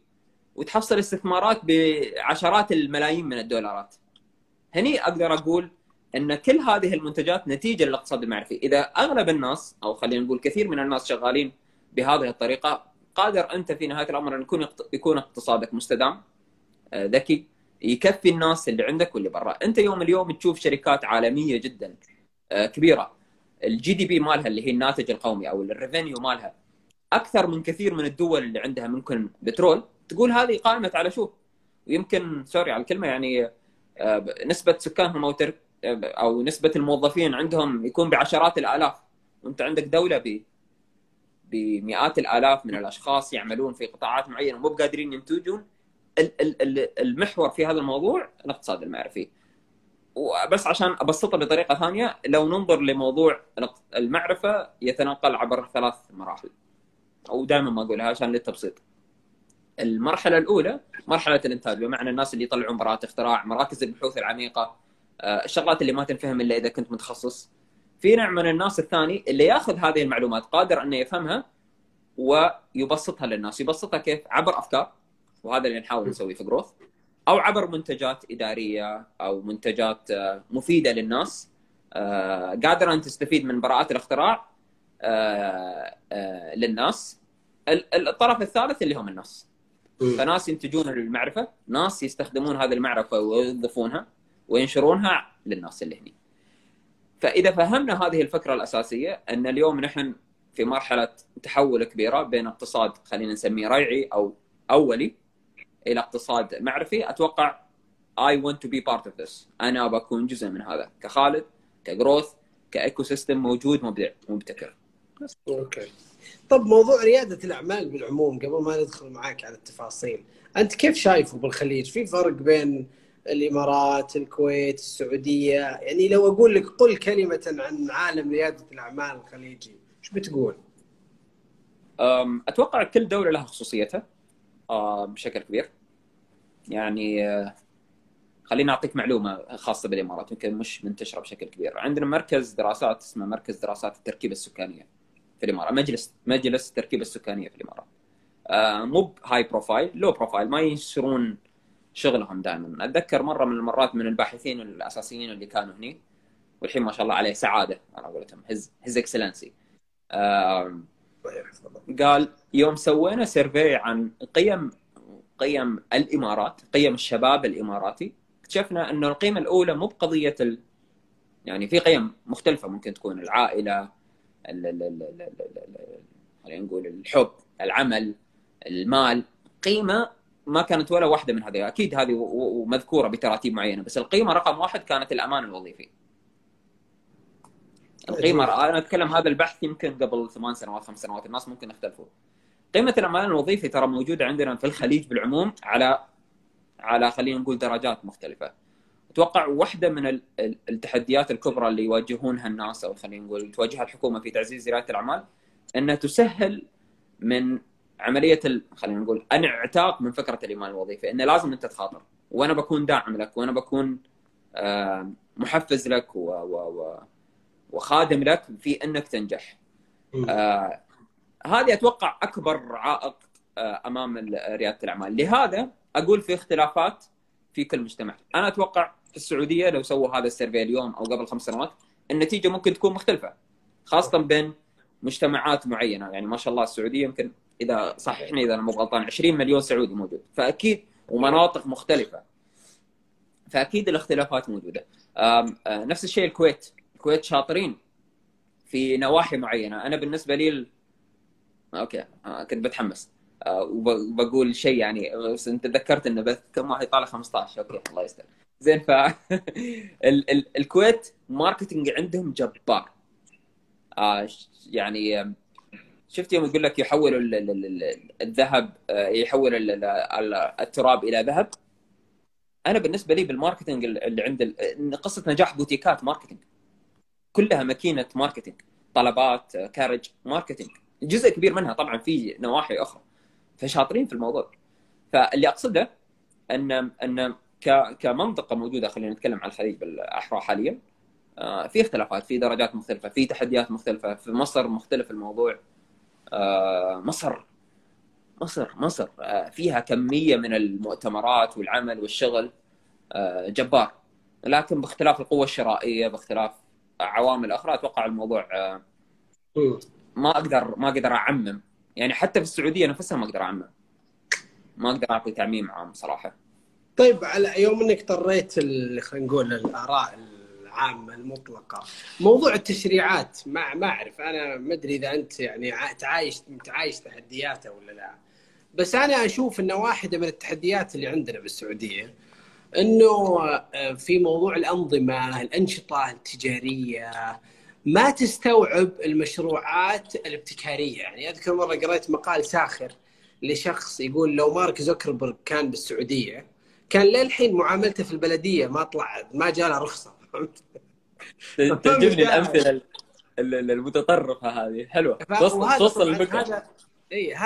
وتحصل استثمارات بعشرات الملايين من الدولارات. هني اقدر اقول ان كل هذه المنتجات نتيجه للاقتصاد المعرفي. اذا اغلب الناس او خلينا نقول كثير من الناس شغالين بهذه الطريقه، قادر انت في نهايه الامر ان يكون اقتصادك مستدام، ذكي، يكفي الناس اللي عندك واللي برا. انت يوم اليوم تشوف شركات عالميه جدا كبيره، الجي دي بي مالها اللي هي الناتج القومي او الريفينيو مالها اكثر من كثير من الدول اللي عندها ممكن بترول، تقول هذه قائمت على شو، ويمكن سوري على الكلمه يعني نسبه سكانهم او نسبه الموظفين عندهم يكون بعشرات الالاف، وانت عندك دوله بمئات الالاف من الاشخاص يعملون في قطاعات معينه ومو قادرين ينتجون. المحور في هذا الموضوع الاقتصاد المعرفي. وبس عشان ابسطها بطريقه ثانيه، لو ننظر لموضوع المعرفه يتناقل عبر ثلاث مراحل، او دائما ما اقولها عشان للتبسيط. المرحله الاولى مرحله الانتاج، بمعنى الناس اللي يطلعوا مرات اختراع، مراكز البحوث العميقه، الشغلات اللي ما تنفهم الا اذا كنت متخصص. في نوع من الناس الثاني اللي ياخذ هذه المعلومات، قادر انه يفهمها ويبسطها للناس. يبسطها كيف؟ عبر افكار، وهذا اللي نحاول نسويه في جروث، او عبر منتجات اداريه او منتجات مفيده للناس، قادره ان تستفيد من براءات الاختراع للناس. الطرف الثالث اللي هم الناس، فناس ينتجون المعرفه، ناس يستخدمون هذه المعرفه ويوظفونها وينشرونها للناس اللي هني. فاذا فهمنا هذه الفكره الاساسيه، ان اليوم نحن في مرحله تحول كبيره بين اقتصاد خلينا نسميه ريعي او اولي الى اقتصاد معرفي، اتوقع I want to be part of this، انا بكون جزء من هذا كخالد، كجروث، كايكو سيستم موجود مبدع ومبتكر. اوكي. طب موضوع رياده الاعمال بالعموم، قبل ما ندخل معاك على التفاصيل، انت كيف شايفه بالخليج؟ في فرق بين الامارات، الكويت، السعوديه؟ يعني لو اقول لك قل كلمه عن عالم رياده الاعمال الخليجي، ايش بتقول؟ اتوقع كل دوله لها خصوصيتها بشكل كبير. يعني خلينا اعطيك معلومه خاصه بالامارات يمكن مش منتشره بشكل كبير. عندنا مركز دراسات اسمه مركز دراسات التركيبه السكانيه في الامارات، مجلس التركيبه السكانيه في الامارات. مو هاي بروفايل، لو بروفايل، ما ينشرون شغلهم دائما. اتذكر مره من المرات من الباحثين الاساسيين اللي كانوا هني، والحين ما شاء الله عليه سعاده، انا اقول لهم هيز اكسلنسي، قال يوم سوينا سيرفي عن قيم الامارات، قيم الشباب الاماراتي، اكتشفنا انه القيمه الاولى مو بقضيه يعني في قيم مختلفه ممكن تكون العائله، خلينا نقول الحب، العمل، المال، قيمه ما كانت ولا واحده من هذه، اكيد هذه ومذكوره بتراتيب معينه، بس القيمه رقم واحد كانت الامان الوظيفي. القيمه، انا اتكلم هذا البحث يمكن قبل 8 سنوات 5 سنوات، الناس ممكن اختلفوا. قيمه الامان الوظيفي ترى موجوده عندنا في الخليج بالعموم على خلينا نقول درجات مختلفه. اتوقع واحده من التحديات الكبرى اللي يواجهونها الناس، او خلينا نقول تواجهها الحكومه في تعزيز رياده الاعمال، انها تسهل من عمليه خلينا نقول انعتاق من فكره الامان الوظيفي، انه لازم انت تخاطر، وانا بكون داعم لك، وانا بكون محفز لك وخادم لك في انك تنجح. هذه اتوقع اكبر عائق امام رياده الاعمال. لهذا اقول في اختلافات في كل مجتمع. انا اتوقع في السعوديه لو سووا هذا السيرفي اليوم او قبل 5 سنوات، النتيجه ممكن تكون مختلفه، خاصه بين مجتمعات معينه. يعني ما شاء الله السعوديه يمكن، اذا صححني اذا انا مو غلطان، 20 مليون سعودي موجود، فاكيد ومناطق مختلفه، فاكيد الاختلافات موجوده. نفس الشيء الكويت شاطرين في نواحي معينه. انا بالنسبه لي اوكي، كنت بتحمس وبقول شيء يعني، بس انت تذكرت انه بث كم واحد طالع 15. اوكي الله يستر. زين، ف الكويت ماركتنج عندهم جبار. يعني شفت يوم يقول لك يحولوا الذهب، يحول التراب الى ذهب. انا بالنسبه لي بالماركتنج اللي عند قصه نجاح بوتيكات ماركتنج، كلها ماكينه ماركتنج، طلبات، كارج، ماركتنج، جزء كبير منها طبعا في نواحي اخرى، فشاطرين في الموضوع. فاللي اقصده ان كمنطقه موجوده، خلينا نتكلم عن الخليج بالاحرى حاليا، في اختلافات، في درجات مختلفه، في تحديات مختلفه. في مصر مختلف الموضوع. مصر فيها كميه من المؤتمرات والعمل والشغل جبار، لكن باختلاف القوه الشرائيه، باختلاف عوامل اخرى، اتوقع الموضوع ما اقدر اعمم. يعني حتى في السعوديه نفسها ما اقدر اعمم، ما اقدر اعطي تعميم عام صراحه. طيب، على يوم انك طريت خلينا نقول الاراء العامة المطلقة. موضوع التشريعات ما أعرف، أنا ما أدري إذا أنت يعني تعايش تحدياته ولا لا، بس أنا أشوف إنه واحدة من التحديات اللي عندنا بالسعودية إنه في موضوع الأنظمة، الأنشطة التجارية ما تستوعب المشروعات الابتكارية. يعني أذكر مرة قرأت مقال ساخر لشخص يقول لو مارك زوكربيرج كان بالسعودية كان للحين معاملته في البلدية ما طلعت، ما جاله رخصة. تعجبني الأمثلة المتطرفة هذه، حلوة، توصل الفكرة.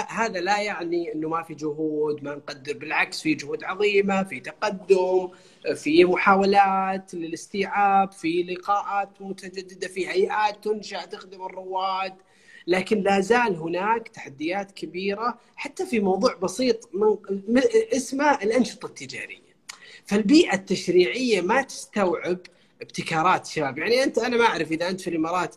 هذا لا يعني انه ما في جهود، ما نقدر، بالعكس في جهود عظيمه، في تقدم، في محاولات للاستيعاب، في لقاءات متجدده، في هيئات تنشا تخدم الرواد، لكن لا زال هناك تحديات كبيره حتى في موضوع بسيط اسمه الانشطه التجاريه. فالبيئه التشريعيه ما تستوعب ابتكارات شباب. يعني انا ما اعرف اذا انت في الامارات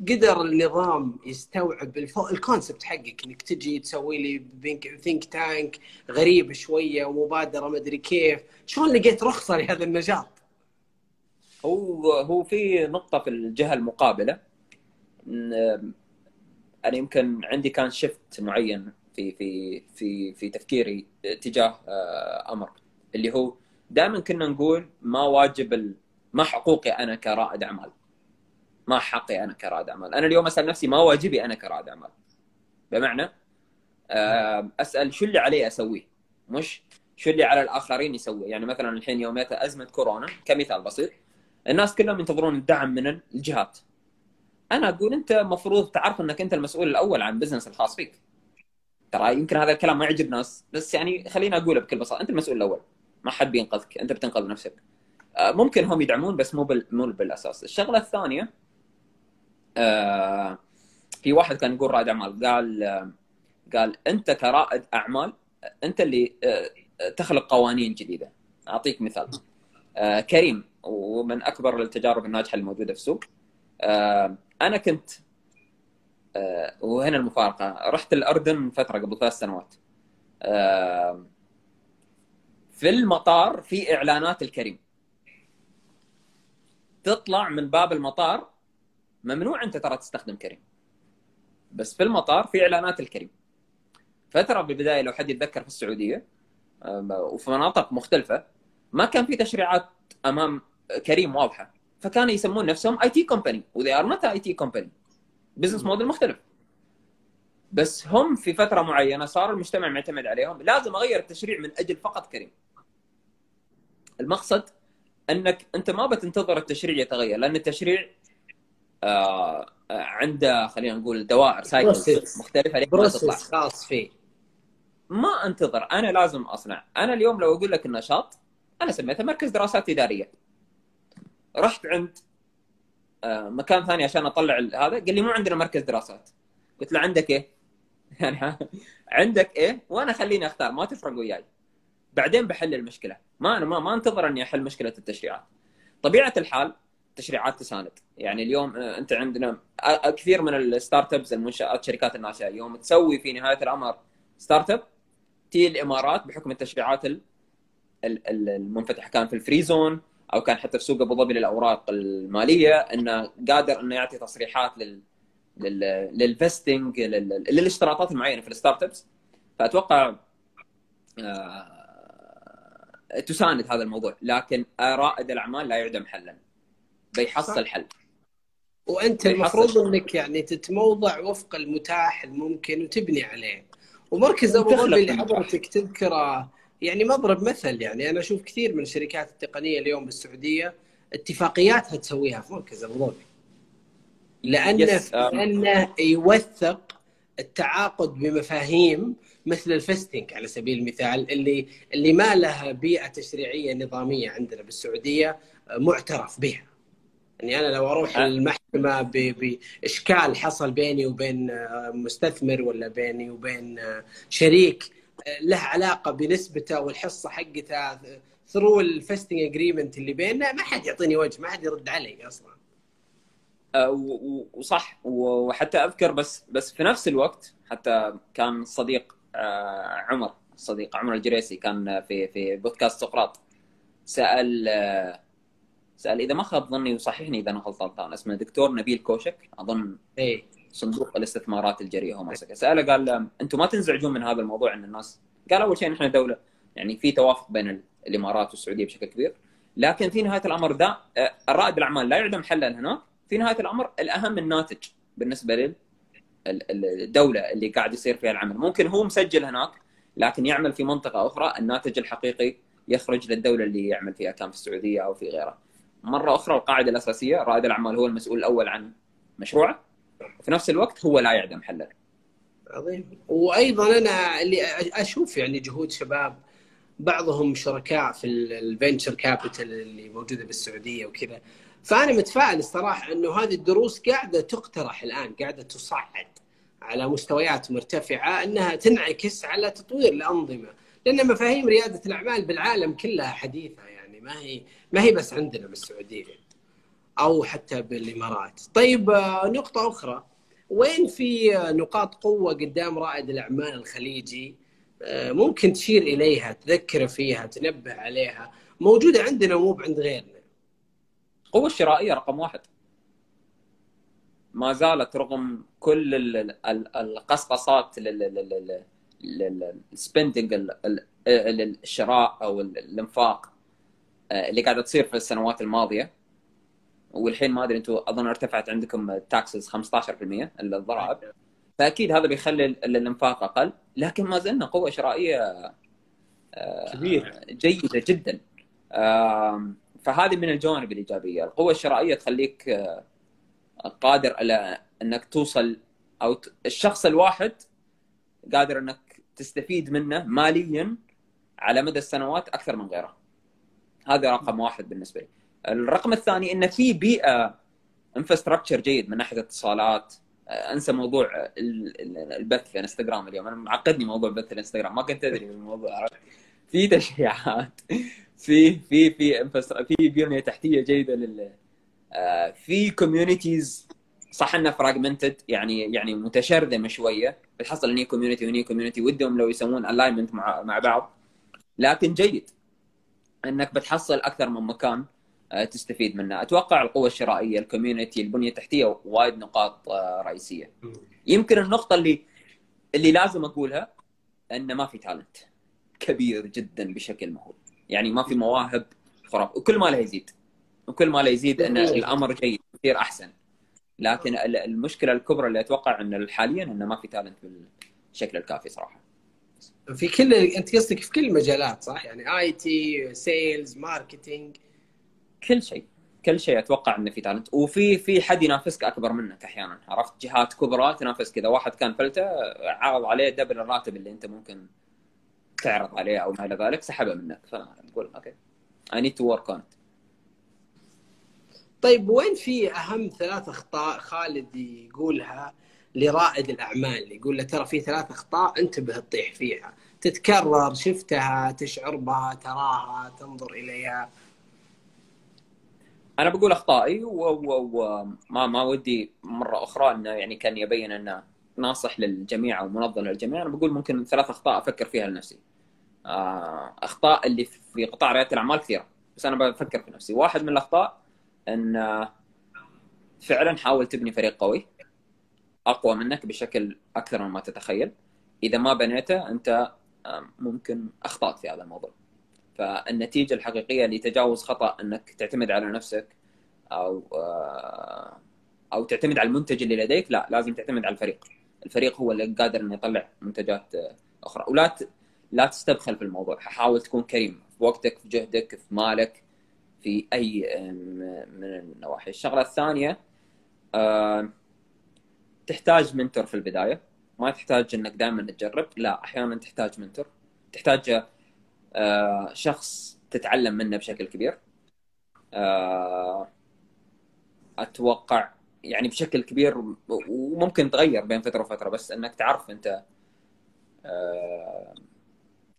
قدر النظام يستوعب الكونسبت حقك، انك تجي تسوي لي ثينك تانك غريب شويه ومبادره ما ادري كيف، شلون لقيت رخصه لهذا النشاط؟ هو في نقطه في الجهه المقابله، انا يمكن عندي كان شيفت معين في في في في تفكيري تجاه امر اللي هو دائما كنا نقول ما واجب، ما حقوقي انا كرائد اعمال، ما حقي أنا كرائد أعمال. أنا اليوم أسأل نفسي ما واجبي أنا كرائد أعمال، بمعنى أسأل شو اللي علي أسويه، مش شو اللي على الآخرين يسويه. يعني مثلا الحين يوميات أزمة كورونا كمثال بسيط، الناس كلهم ينتظرون الدعم من الجهات. أنا أقول أنت مفروض تعرف أنك أنت المسؤول الأول عن بزنس الخاص فيك. ترى يمكن هذا الكلام ما يعجب ناس، بس يعني خلينا أقوله بكل بساطة، أنت المسؤول الأول، ما حد بينقذك، أنت بتنقذ نفسك. ممكن هم يدعمون بس مو بالأساس. الشغلة الثانية، في واحد كان يقول رائد اعمال، قال انت كرائد اعمال انت اللي تخلق قوانين جديده. اعطيك مثال، كريم ومن اكبر التجارب الناجحه الموجوده في السوق. انا كنت وهنا المفارقه، رحت الاردن من فتره قبل 3 سنوات، في المطار في اعلانات الكريم، تطلع من باب المطار ممنوع انت ترى تستخدم كريم، بس في المطار في اعلانات الكريم. فترى بالبدايه لو حد يتذكر في السعوديه وفي مناطق مختلفه ما كان في تشريعات امام كريم واضحه، فكانوا يسمون نفسهم اي تي كومباني، وذي ار نوت اي تي كومباني، بزنس موديل مختلف. بس هم في فتره معينه صار المجتمع معتمد عليهم، لازم اغير التشريع من اجل فقط كريم. المقصد انك انت ما بتنتظر التشريع يتغير، لان التشريع عنده خلينا نقول دوائر سايكلز مختلفه، بروسس خاص فيه. ما انتظر، انا لازم اصنع. انا اليوم لو اقول لك النشاط، انا سميته مركز دراسات اداريه، رحت عند مكان ثاني عشان اطلع هذا، قال لي مو عندنا مركز دراسات. قلت له عندك ايه؟ يعني عندك ايه؟ وانا خليني اختار، ما تفرق وياي، بعدين بحل المشكله. ما انا ما انتظر اني احل مشكله التشريعات. طبيعه الحال تشريعات تساند. يعني اليوم انت عندنا كثير من الستارت ابس، المنشات، شركات الناشئه، يوم تسوي في نهايه الامر ستارت اب تي الامارات بحكم التشريعات المنفتحه، كان في الفريزون او كان حتى في سوق ابو ظبي للاوراق الماليه، انه قادر انه يعطي تصريحات للفستنج، للاشتراطات المعينه في الستارت ابس. فاتوقع تساند هذا الموضوع، لكن رائد الاعمال لا يعدم حلا، بيحصل حل. وانت المفروض انك يعني تتموضع وفق المتاح الممكن وتبني عليه. ومركز ابو ظبي اللي حضرتك تذكره يعني مضرب مثل. يعني انا اشوف كثير من الشركات التقنيه اليوم بالسعوديه اتفاقياتها تسويها في مركز ابو ظبي، لانه يوثق التعاقد بمفاهيم مثل الفستنج على سبيل المثال، اللي ما لها بيئه تشريعيه نظاميه عندنا بالسعوديه معترف بها. يعني انا لو اروح المحكمه باشكال حصل بيني وبين مستثمر ولا بيني وبين شريك له علاقه بنسبته والحصه حقته ثرو الفستنج اجريمنت اللي بيننا، ما حد يعطيني وجه، ما حد يرد علي اصلا. وصح. وحتى اذكر بس في نفس الوقت حتى كان صديق عمر الجريسي كان في بودكاست سقراط، سال سأل إذا ما خاب ظني وصححني إذا أنا غلطان، اسمه دكتور نبيل كوشك أظن، إيه صندوق الاستثمارات الجريئة هو ماسكه. سأله قال أنتم ما تنزعجون من هذا الموضوع أن الناس؟ قال أول شيء نحن دولة يعني في توافق بين الإمارات والسعودية بشكل كبير، لكن في نهاية الأمر ده رائد الأعمال لا يعدم حلا هناك، في نهاية الأمر الأهم الناتج بالنسبة للدولة اللي قاعد يصير فيها العمل. ممكن هو مسجل هناك لكن يعمل في منطقة أخرى، الناتج الحقيقي يخرج للدولة اللي يعمل فيها، كان في السعودية أو في غيرها. مرة أخرى القاعدة الأساسية رائد الأعمال هو المسؤول الأول عن مشروعه، وفي نفس الوقت هو لا يعدم حله. عظيم. وأيضا أنا اللي أشوف يعني جهود شباب بعضهم شركاء في الفينشر كابيتال اللي موجودة بالسعودية وكذا، فأنا متفائل الصراحة أنه هذه الدروس قاعدة تقترح الآن، قاعدة تصعد على مستويات مرتفعة أنها تنعكس على تطوير الأنظمة، لأن مفاهيم ريادة الأعمال بالعالم كلها حديثة يعني، ما هي بس عندنا بالسعودية أو حتى بالإمارات. طيب نقطة أخرى، وين في نقاط قوة قدام رائد الأعمال الخليجي ممكن تشير إليها، تذكر فيها، تنبه عليها، موجودة عندنا ومو عند غيرنا؟ القوة الشرائية رقم واحد ما زالت، رغم كل القصقصات للسبندنج الشراء أو الانفاق اللي قاعدة تصير في السنوات الماضية. والحين ما أدري أنتم أظن ارتفعت عندكم التاكسز 15% الضرائب، فأكيد هذا بيخلي الانفاق أقل، لكن ما زلنا قوة شرائية كبيرة جيدة جدا. فهذه من الجوانب الإيجابية، القوة الشرائية تخليك قادر على أنك توصل، أو الشخص الواحد قادر أنك تستفيد منه ماليا على مدى السنوات أكثر من غيره. هذا رقم واحد بالنسبة لي. الرقم الثاني أن في بيئة انفراستراكشر جيد من ناحية اتصالات. أنسى موضوع البث في انستغرام اليوم، أنا معقدني موضوع بث الانستغرام، ما كنت أدري بالموضوع. في تشريعات، في في في في بنية تحتية جيدة لل في كوميونيتيز، صح انها فراغمنتد يعني متشرذمه شويه، بتحصل ان هي كوميونيتي وهني كوميونيتي، ودهم لو يسوون الاينمنت مع بعض، لكن جيد انك بتحصل اكثر من مكان تستفيد منه. اتوقع القوه الشرائيه، الكوميونيتي، البنيه التحتيه، وايد نقاط رئيسيه. يمكن النقطه اللي لازم اقولها ان ما في تالنت كبير جدا بشكل مهول، يعني ما في مواهب خرافيه، وكل ما له يزيد وكل ما لا يزيد ان الامر جيد كثير احسن، لكن المشكله الكبرى اللي اتوقع ان حاليا انه ما في تالنت بالشكل الكافي صراحه في كل، انت قصدك في كل المجالات صح؟ يعني اي تي، سيلز، ماركتينج، كل شيء اتوقع انه في تالنت، وفي حد ينافسك اكبر منك احيانا، عرفت؟ جهات كبرى تنافس كذا، واحد كان فلته عرض عليه دبل الراتب اللي انت ممكن تعرض عليه او ما الى ذلك، سحبه منك، فنقول اوكي اي نيد تو ورك اون. طيب وين في أهم 3 أخطاء خالد يقولها لرائد الأعمال، يقول له ترى في 3 أخطاء انتبه تطيح فيها، تتكرر، شفتها، تشعر بها، تراها، تنظر إليها؟ أنا بقول أخطائي وما ودي مرة أخرى أنه يعني كان يبين أنه ناصح للجميع أو منظم للجميع. أنا بقول ممكن 3 أخطاء أفكر فيها لنفسي. أخطاء اللي في قطاع ريادة الأعمال كثيرة، بس أنا بفكر في نفسي. واحد من الأخطاء أن فعلاً حاول تبني فريق قوي أقوى منك بشكل أكثر مما تتخيل، إذا ما بنيته أنت ممكن أخطأت في هذا الموضوع، فالنتيجة الحقيقية لتجاوز خطأ أنك تعتمد على نفسك أو تعتمد على المنتج اللي لديك، لا، لازم تعتمد على الفريق. الفريق هو اللي قادر أن يطلع منتجات أخرى، ولا تستبخل في الموضوع، حاول تكون كريم في وقتك، في جهدك، في مالك، في أي من النواحي. الشغلة الثانية تحتاج منتور في البداية، ما تحتاج أنك دائما تجرب، لا، أحيانا تحتاج منتور، تحتاج شخص تتعلم منه بشكل كبير. أتوقع يعني بشكل كبير، وممكن تغير بين فترة وفترة، بس أنك تعرف أنت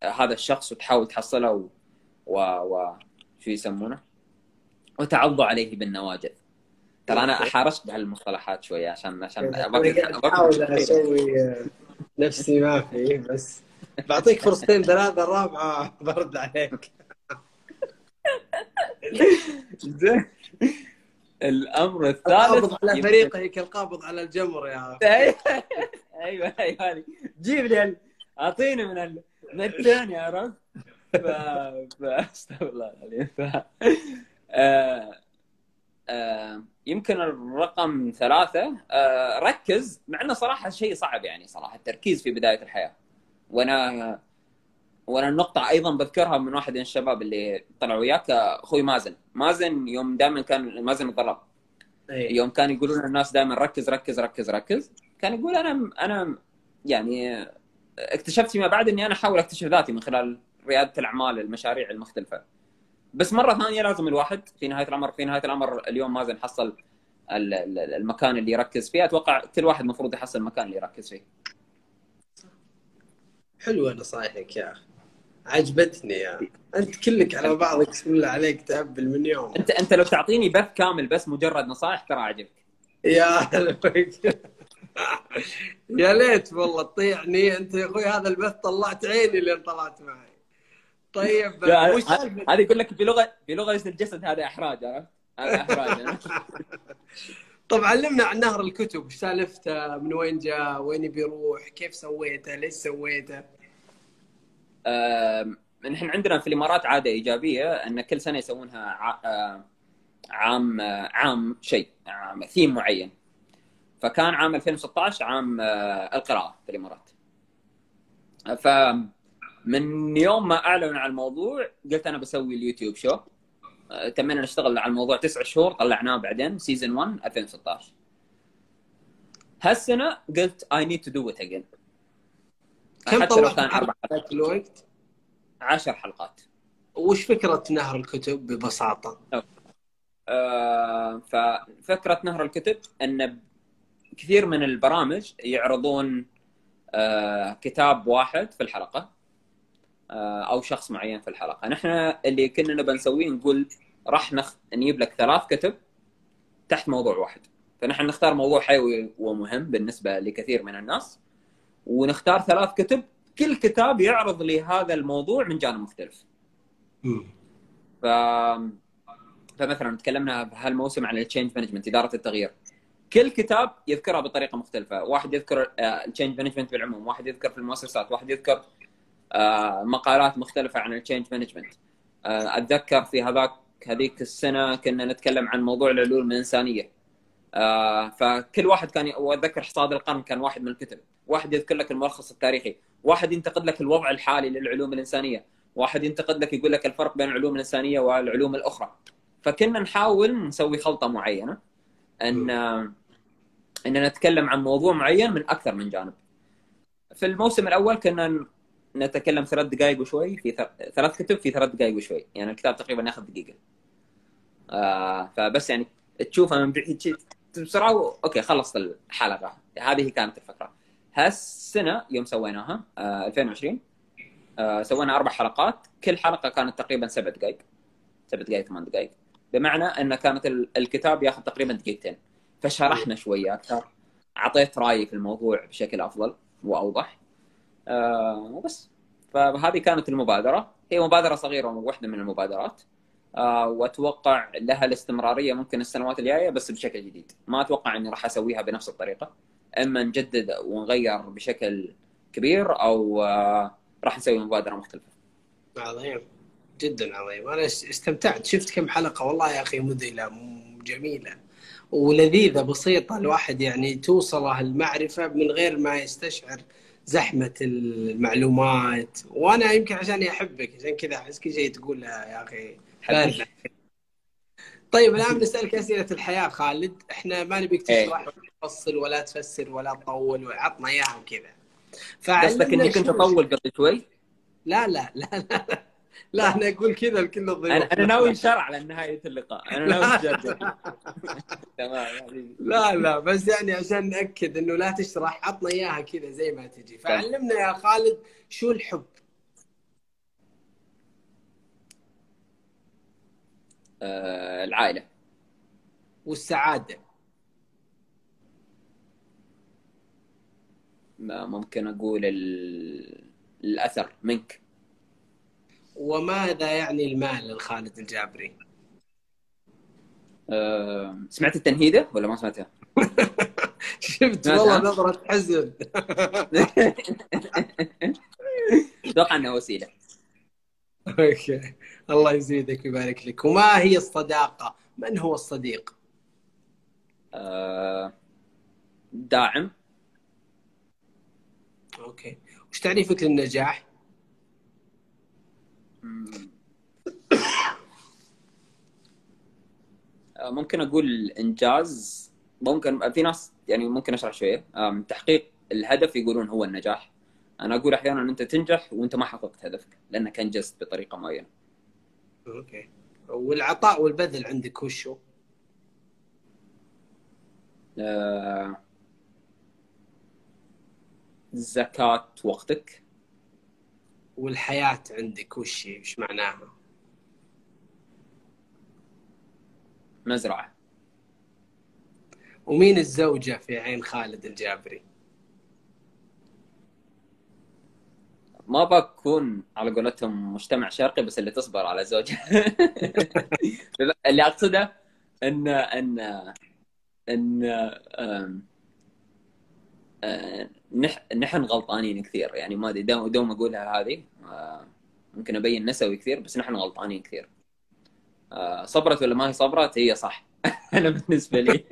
هذا الشخص وتحاول تحصله شو يسمونه؟ وتعضوا عليه بالنواجذ. ترى انا حارشت بهالمصطلحات شويه عشان احاول اسوي نفسي ما في، بس بعطيك فرصتين 3 الرابعه برد عليك. زين. الامر الثالث القابض على فريقه كالقابض على الجمر يا عم. ايوه ايوه جيب لي اعطيني من الثاني عرفت؟ استغفر الله العظيم. يمكن الرقم 3 ركز، مع انه صراحه شيء صعب يعني صراحه التركيز في بدايه الحياه. وانا النقطه ايضا بذكرها من واحد من الشباب اللي طلعوا وياك اخوي مازن يوم دائما كان مازن اتضرب يوم كان يقولون الناس دائما ركز ركز ركز ركز، كان يقول انا يعني اكتشفت فيما بعد اني انا احاول اكتشف ذاتي من خلال رياده الاعمال المشاريع المختلفه. بس مره ثانيه لازم الواحد في نهايه الامر اليوم مازن حصل المكان اللي يركز فيه، اتوقع كل واحد المفروض يحصل المكان اللي يركز فيه. حلوه نصايحك يا اخي، عجبتني يا انت كلك على بعضك بسم الله عليك تهبل من يوم. انت لو تعطيني بث كامل بس مجرد نصائح ترى عجبك يا يا ليت والله تطيعني انت يا اخوي، هذا البث طلعت عيني لين طلعت معي. طيب هذا يقول لك في لغه الجسد، هذا احراج عرفت؟ هذا احراج. طب علمنا عن نهر الكتب، ايش سالفته؟ من وين جاء؟ وين بيروح؟ كيف سويته؟ ليش سويته؟ نحن عندنا في الامارات عاده ايجابيه ان كل سنه يسوونها عام شيء، عام ثيم معين. فكان عام 2016 عام القراءه في الامارات. فمن يوم ما اعلنوا عن الموضوع قلت انا بسوي اليوتيوب شو. تمينا نشتغل على الموضوع 9 شهور، طلعناه بعدين سيزون 1 2016. هالسنه قلت اي نيد تو دو ات اجين. كم طلعت 4 حلقات الوقت؟ 10 حلقات. وش فكره نهر الكتب ببساطه؟ ففكره نهر الكتب ان كثير من البرامج يعرضون كتاب واحد في الحلقه او شخص معين في الحلقه. نحن اللي كنا نبغى نسويه نقول راح نجيب لك 3 كتب تحت موضوع واحد. فنحن نختار موضوع حيوي ومهم بالنسبه لكثير من الناس، ونختار 3 كتب كل كتاب يعرض لهذا الموضوع من جانب مختلف. فمثلا تكلمنا بهالموسم عن التشينج مانجمنت، اداره التغيير. كل كتاب يذكرها بطريقه مختلفه، واحد يذكر التشينج مانجمنت بالعموم، واحد يذكر في المؤسسات، واحد يذكر مقالات مختلفه عن التشينج مانجمنت. اتذكر في هذيك السنه كنا نتكلم عن موضوع العلوم الانسانيه. فكل واحد كان اتذكر حصاد القرن كان واحد من الكتب، واحد يذكر لك الملخص التاريخي، واحد ينتقد لك الوضع الحالي للعلوم الانسانيه، واحد ينتقد لك يقول لك الفرق بين العلوم الانسانيه والعلوم الاخرى. فكنا نحاول نسوي خلطه معينه اننا نتكلم عن موضوع معين من اكثر من جانب. في الموسم الاول كنا نتكلم 3 دقائق وشوي في 3 كتب في 3 دقائق وشوي، يعني الكتاب تقريبا ياخذ دقيقه. فبس يعني تشوفها من بعيد بسرعه اوكي خلصت الحلقه. هذه كانت الفكره. هالسنه يوم سويناها 2020 سوينا 4 حلقات، كل حلقه كانت تقريبا 7 دقائق 7 دقائق 8 دقائق، بمعنى ان كانت الكتاب ياخذ تقريبا 2 دقيقتين. فشرحنا شويه اكثر، اعطيت رايي في الموضوع بشكل افضل واوضح وبس. فهذه كانت المبادره، هي مبادره صغيره واحده من المبادرات واتوقع لها الاستمراريه ممكن السنوات الجايه بس بشكل جديد. ما اتوقع اني راح اسويها بنفس الطريقه، اما نجدد ونغير بشكل كبير او راح نسوي مبادره مختلفه. عظيم جدا، عظيم. انا استمتعت، شفت كم حلقه والله يا اخي، مذهله جميله ولذيذه بسيطه، الواحد يعني توصله المعرفه من غير ما يستشعر زحمه المعلومات. وانا يمكن عشان احبك عشان كذا احس كل شيء تقولها يا اخي حبيبي. طيب الان بنسالك اسئله الحياه خالد، احنا ما نبيك تشرح ولا تفصل ولا تفسر ولا تطول، عطنا اياها كذا. قصدك اني كنت اطول قبل شوي؟ لا لا لا لا, لا انا اقول كذا لكل الضيوف. انا ناوي شرع لنهايه اللقاء، انا ناوي جد. تمام. لا لا بس يعني عشان ناكد انه لا تشرح، عطنا اياها كذا زي ما تجي. فعلمنا يا خالد شو الحب؟ العائلة. والسعادة؟ ما ممكن أقول الأثر منك. وماذا يعني المال لخالد الجابري؟ سمعت التنهيده ولا ما سمعتها؟ شفت والله نظرة حزن. اتوقع انها وسيله. اوكي الله يزيدك ويبارك لك. وما هي الصداقه؟ من هو الصديق؟ داعم. اوكي وش تعريفك للنجاح؟ ممكن اقول انجاز، ممكن في ناس يعني ممكن اشرح شويه، تحقيق الهدف يقولون هو النجاح. انا اقول احيانا انت تنجح وانت ما حققت هدفك لانك انجزت بطريقه معينه. اوكي والعطاء والبذل عندك وشو؟ زكاة وقتك. والحياة عندك وشي وش معناها؟ مزرعة. ومين الزوجة في عين خالد الجابري؟ ما بكون على قولتهم مجتمع شرقي، بس اللي تصبر على زوجها. اللي اقصده ان نحن غلطانين كثير، يعني ما ادري دوم اقولها هذه، ممكن ابين نسوي كثير بس نحن غلطانين كثير. صبرت ولا ما هي صبرت هي صح. انا بالنسبه لي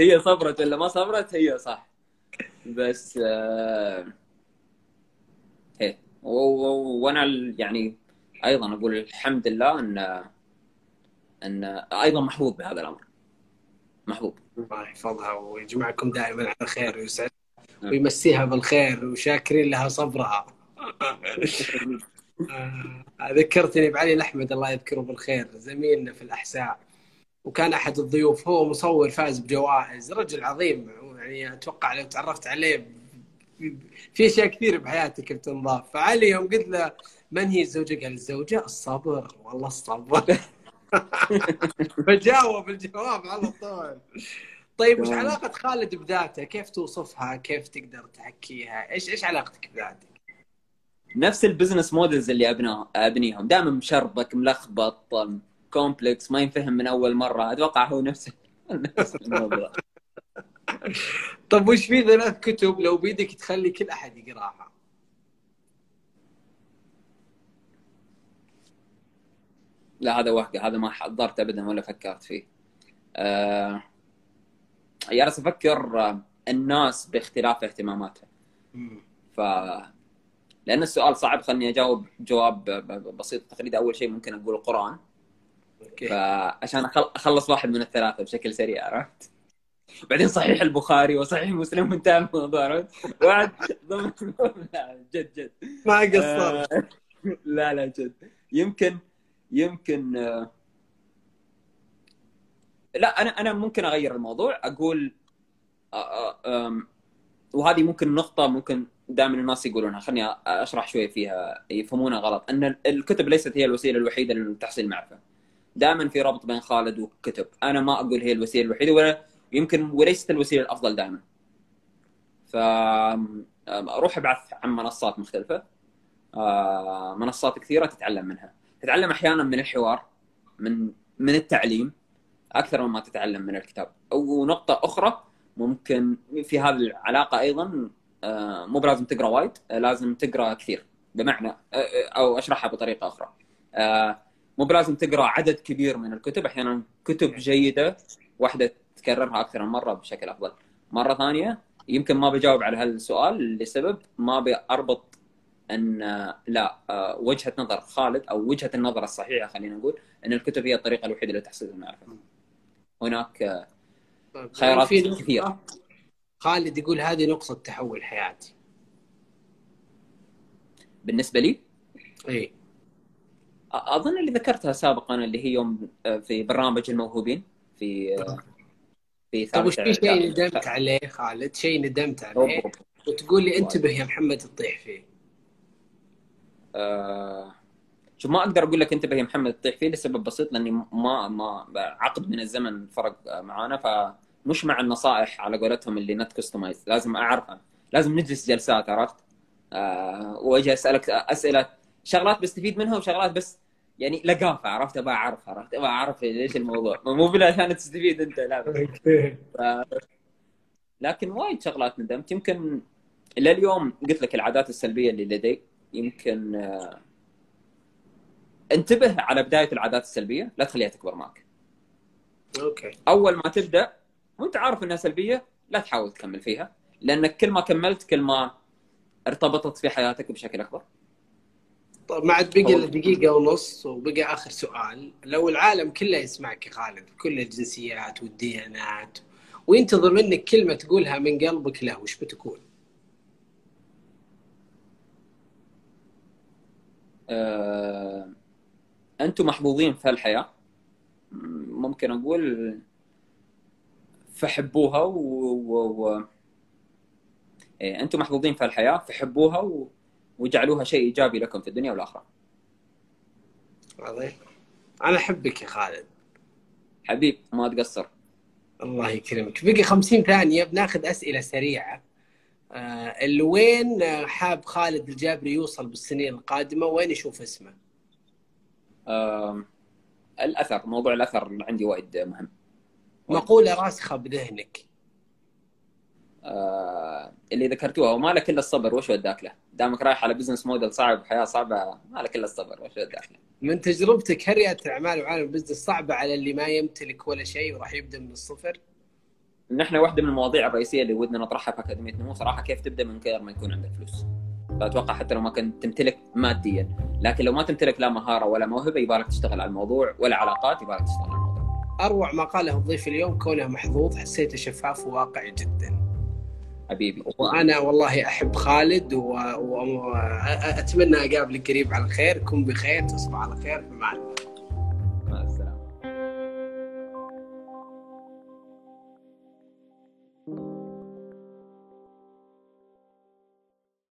هي صبرت ولا ما صبرت هي صح، بس هي وانا يعني ايضا اقول الحمد لله ان ايضا محظوظ بهذا الامر، محبوب. الله يحفظها ويجمعكم دائما على خير ويسعدها ويمسيها بالخير وشاكرين لها صبرها. ذكرتني بعلي الأحمد الله يذكره بالخير، زميلنا في الأحساء، وكان أحد الضيوف، هو مصور فاز بجوائز، رجل عظيم. يعني أتوقع لو تعرفت عليه في أشياء كثير بحياتك بتنضاف. فعلي يوم قلت له من هي الزوجة؟ قال الزوجة الصبر، والله الصبر. فجاوب الجواب على طول. طيب وش علاقة خالد بذاته؟ كيف توصفها؟ كيف تقدر تحكيها؟ ايش علاقتك بذاتك؟ نفس البزنس مودلز اللي ابنيهم، دائما مشربك ملخبط كومبلكس ما ينفهم من اول مرة، اتوقع هو نفس الموضوع. طيب وش في ثلاث كتب لو بيدك تخلي كل احد يقراها؟ لا هذا وهقة، هذا ما حضرت ابدا ولا فكرت فيه. يعني افكر الناس باختلاف اهتماماتها. لان السؤال صعب، خلني اجاوب جواب بسيط تقليدي. اول شيء ممكن اقول القرآن. اوكي. فعشان اخلص واحد من الثلاثة بشكل سريع، عرفت؟ بعدين صحيح البخاري وصحيح مسلم وانتهى الموضوع، عرفت؟ وعد ضمن. لا جد ما قصرت. لا جد. يمكن لا انا ممكن اغير الموضوع، اقول وهذه ممكن نقطه ممكن دائما الناس يقولونها، خلني اشرح شويه فيها يفهمونها غلط، ان الكتب ليست هي الوسيله الوحيده لتحصيل المعرفه. دائما في ربط بين خالد والكتب، انا ما اقول هي الوسيله الوحيده ولا يمكن وليست الوسيله الافضل دائما. فاروح ابحث عن منصات مختلفه، منصات كثيره تتعلم منها، تتعلم احيانا من الحوار، من التعليم اكثر مما تتعلم من الكتاب. ونقطه اخرى ممكن في هذه العلاقه ايضا، مو بلازم تقرا وايد، لازم تقرا كثير، بمعنى او اشرحها بطريقه اخرى، مو بلازم تقرا عدد كبير من الكتب، احيانا كتب جيده واحده تكررها اكثر من مره بشكل افضل. مره ثانيه يمكن ما بجاوب على هالسؤال لسبب ما باربط ان لا وجهه نظر خالد او وجهه النظر الصحيحه، خلينا نقول ان الكتب هي الطريقه الوحيده لتحصيل المعرفه. هناك خيارات كثيره. خالد يقول هذه نقطه تحول حياتي بالنسبه لي. اي اظن اللي ذكرتها سابقا، اللي هي يوم في برنامج الموهوبين في طب وش في شيء ندمت عليه خالد؟ شيء ندمت عليه وتقول لي انتبه يا محمد تطيح فيه. شوف ما اقدر اقول لك انتبه يا محمد تطيح فيه لسبب بسيط، لاني ما عقد من الزمن فرق معانا، فمش مع النصائح على قولتهم اللي نت كستمايز، لازم اعرفها، لازم نجلس جلسات، عرفت؟ واجي اسالك اسئله، شغلات بستفيد منها وشغلات بس يعني لقافه، عرفت ابغى اعرف، عرفت ابغى اعرف ليش الموضوع، مو بلا عشان تستفيد انت لا لكن وايد شغلات ندمت. يمكن لليوم قلت لك العادات السلبيه اللي لدي، يمكن انتبه على بدايه العادات السلبيه، لا تخليها تكبر معك. اوكي، اول ما تبدا وانت عارف انها سلبيه لا تحاول تكمل فيها، لانك كل ما كملت كل ما ارتبطت في حياتك بشكل اكبر. طيب ما عاد بقى دقيقه ونص وبقى اخر سؤال، لو العالم كله يسمعك يا خالد بكل الجنسيات والديانات وينتظر منك كلمه تقولها من قلبك له، وش بتكون؟ انتم محظوظين في الحياه، ممكن اقول فحبوها انتم محظوظين في الحياه، فحبوها وجعلوها شيء ايجابي لكم في الدنيا والاخره. عظيم، انا احبك يا خالد حبيب، ما تقصر. الله يكرمك. بقي 50 ثانيه بناخذ اسئله سريعه. اللي وين حاب خالد الجابري يوصل بالسنين القادمه، وين يشوف اسمه؟ الاثر، موضوع الاثر عندي وايد مهم. مقوله راسخه بذهنك اللي ذكرتوها، وما لك الا الصبر وش وداك له، دامك رايح على بزنس موديل صعب وحياه صعبه ما لك الا الصبر وش وداك له. من تجربتك هل رياده الاعمال وعالم البزنس صعبه على اللي ما يمتلك ولا شيء وراح يبدا من الصفر؟ نحن واحده من المواضيع الرئيسيه اللي ودنا نطرحها في اكاديميه نمو صراحه، كيف تبدا من غير ما يكون عندك فلوس. فاتوقع حتى لو ما كنت تمتلك ماديا، لكن لو ما تمتلك لا مهاره ولا موهبه يبارك تشتغل على الموضوع، ولا علاقات يبارك تشتغل على الموضوع. اروع ما قاله الضيف اليوم كونه محظوظ، حسيته شفاف وواقعي جدا. حبيبي، وانا والله احب خالد واتمنى اقابلك قريب على خير. كن بخير، تصبح على خير. في معنا.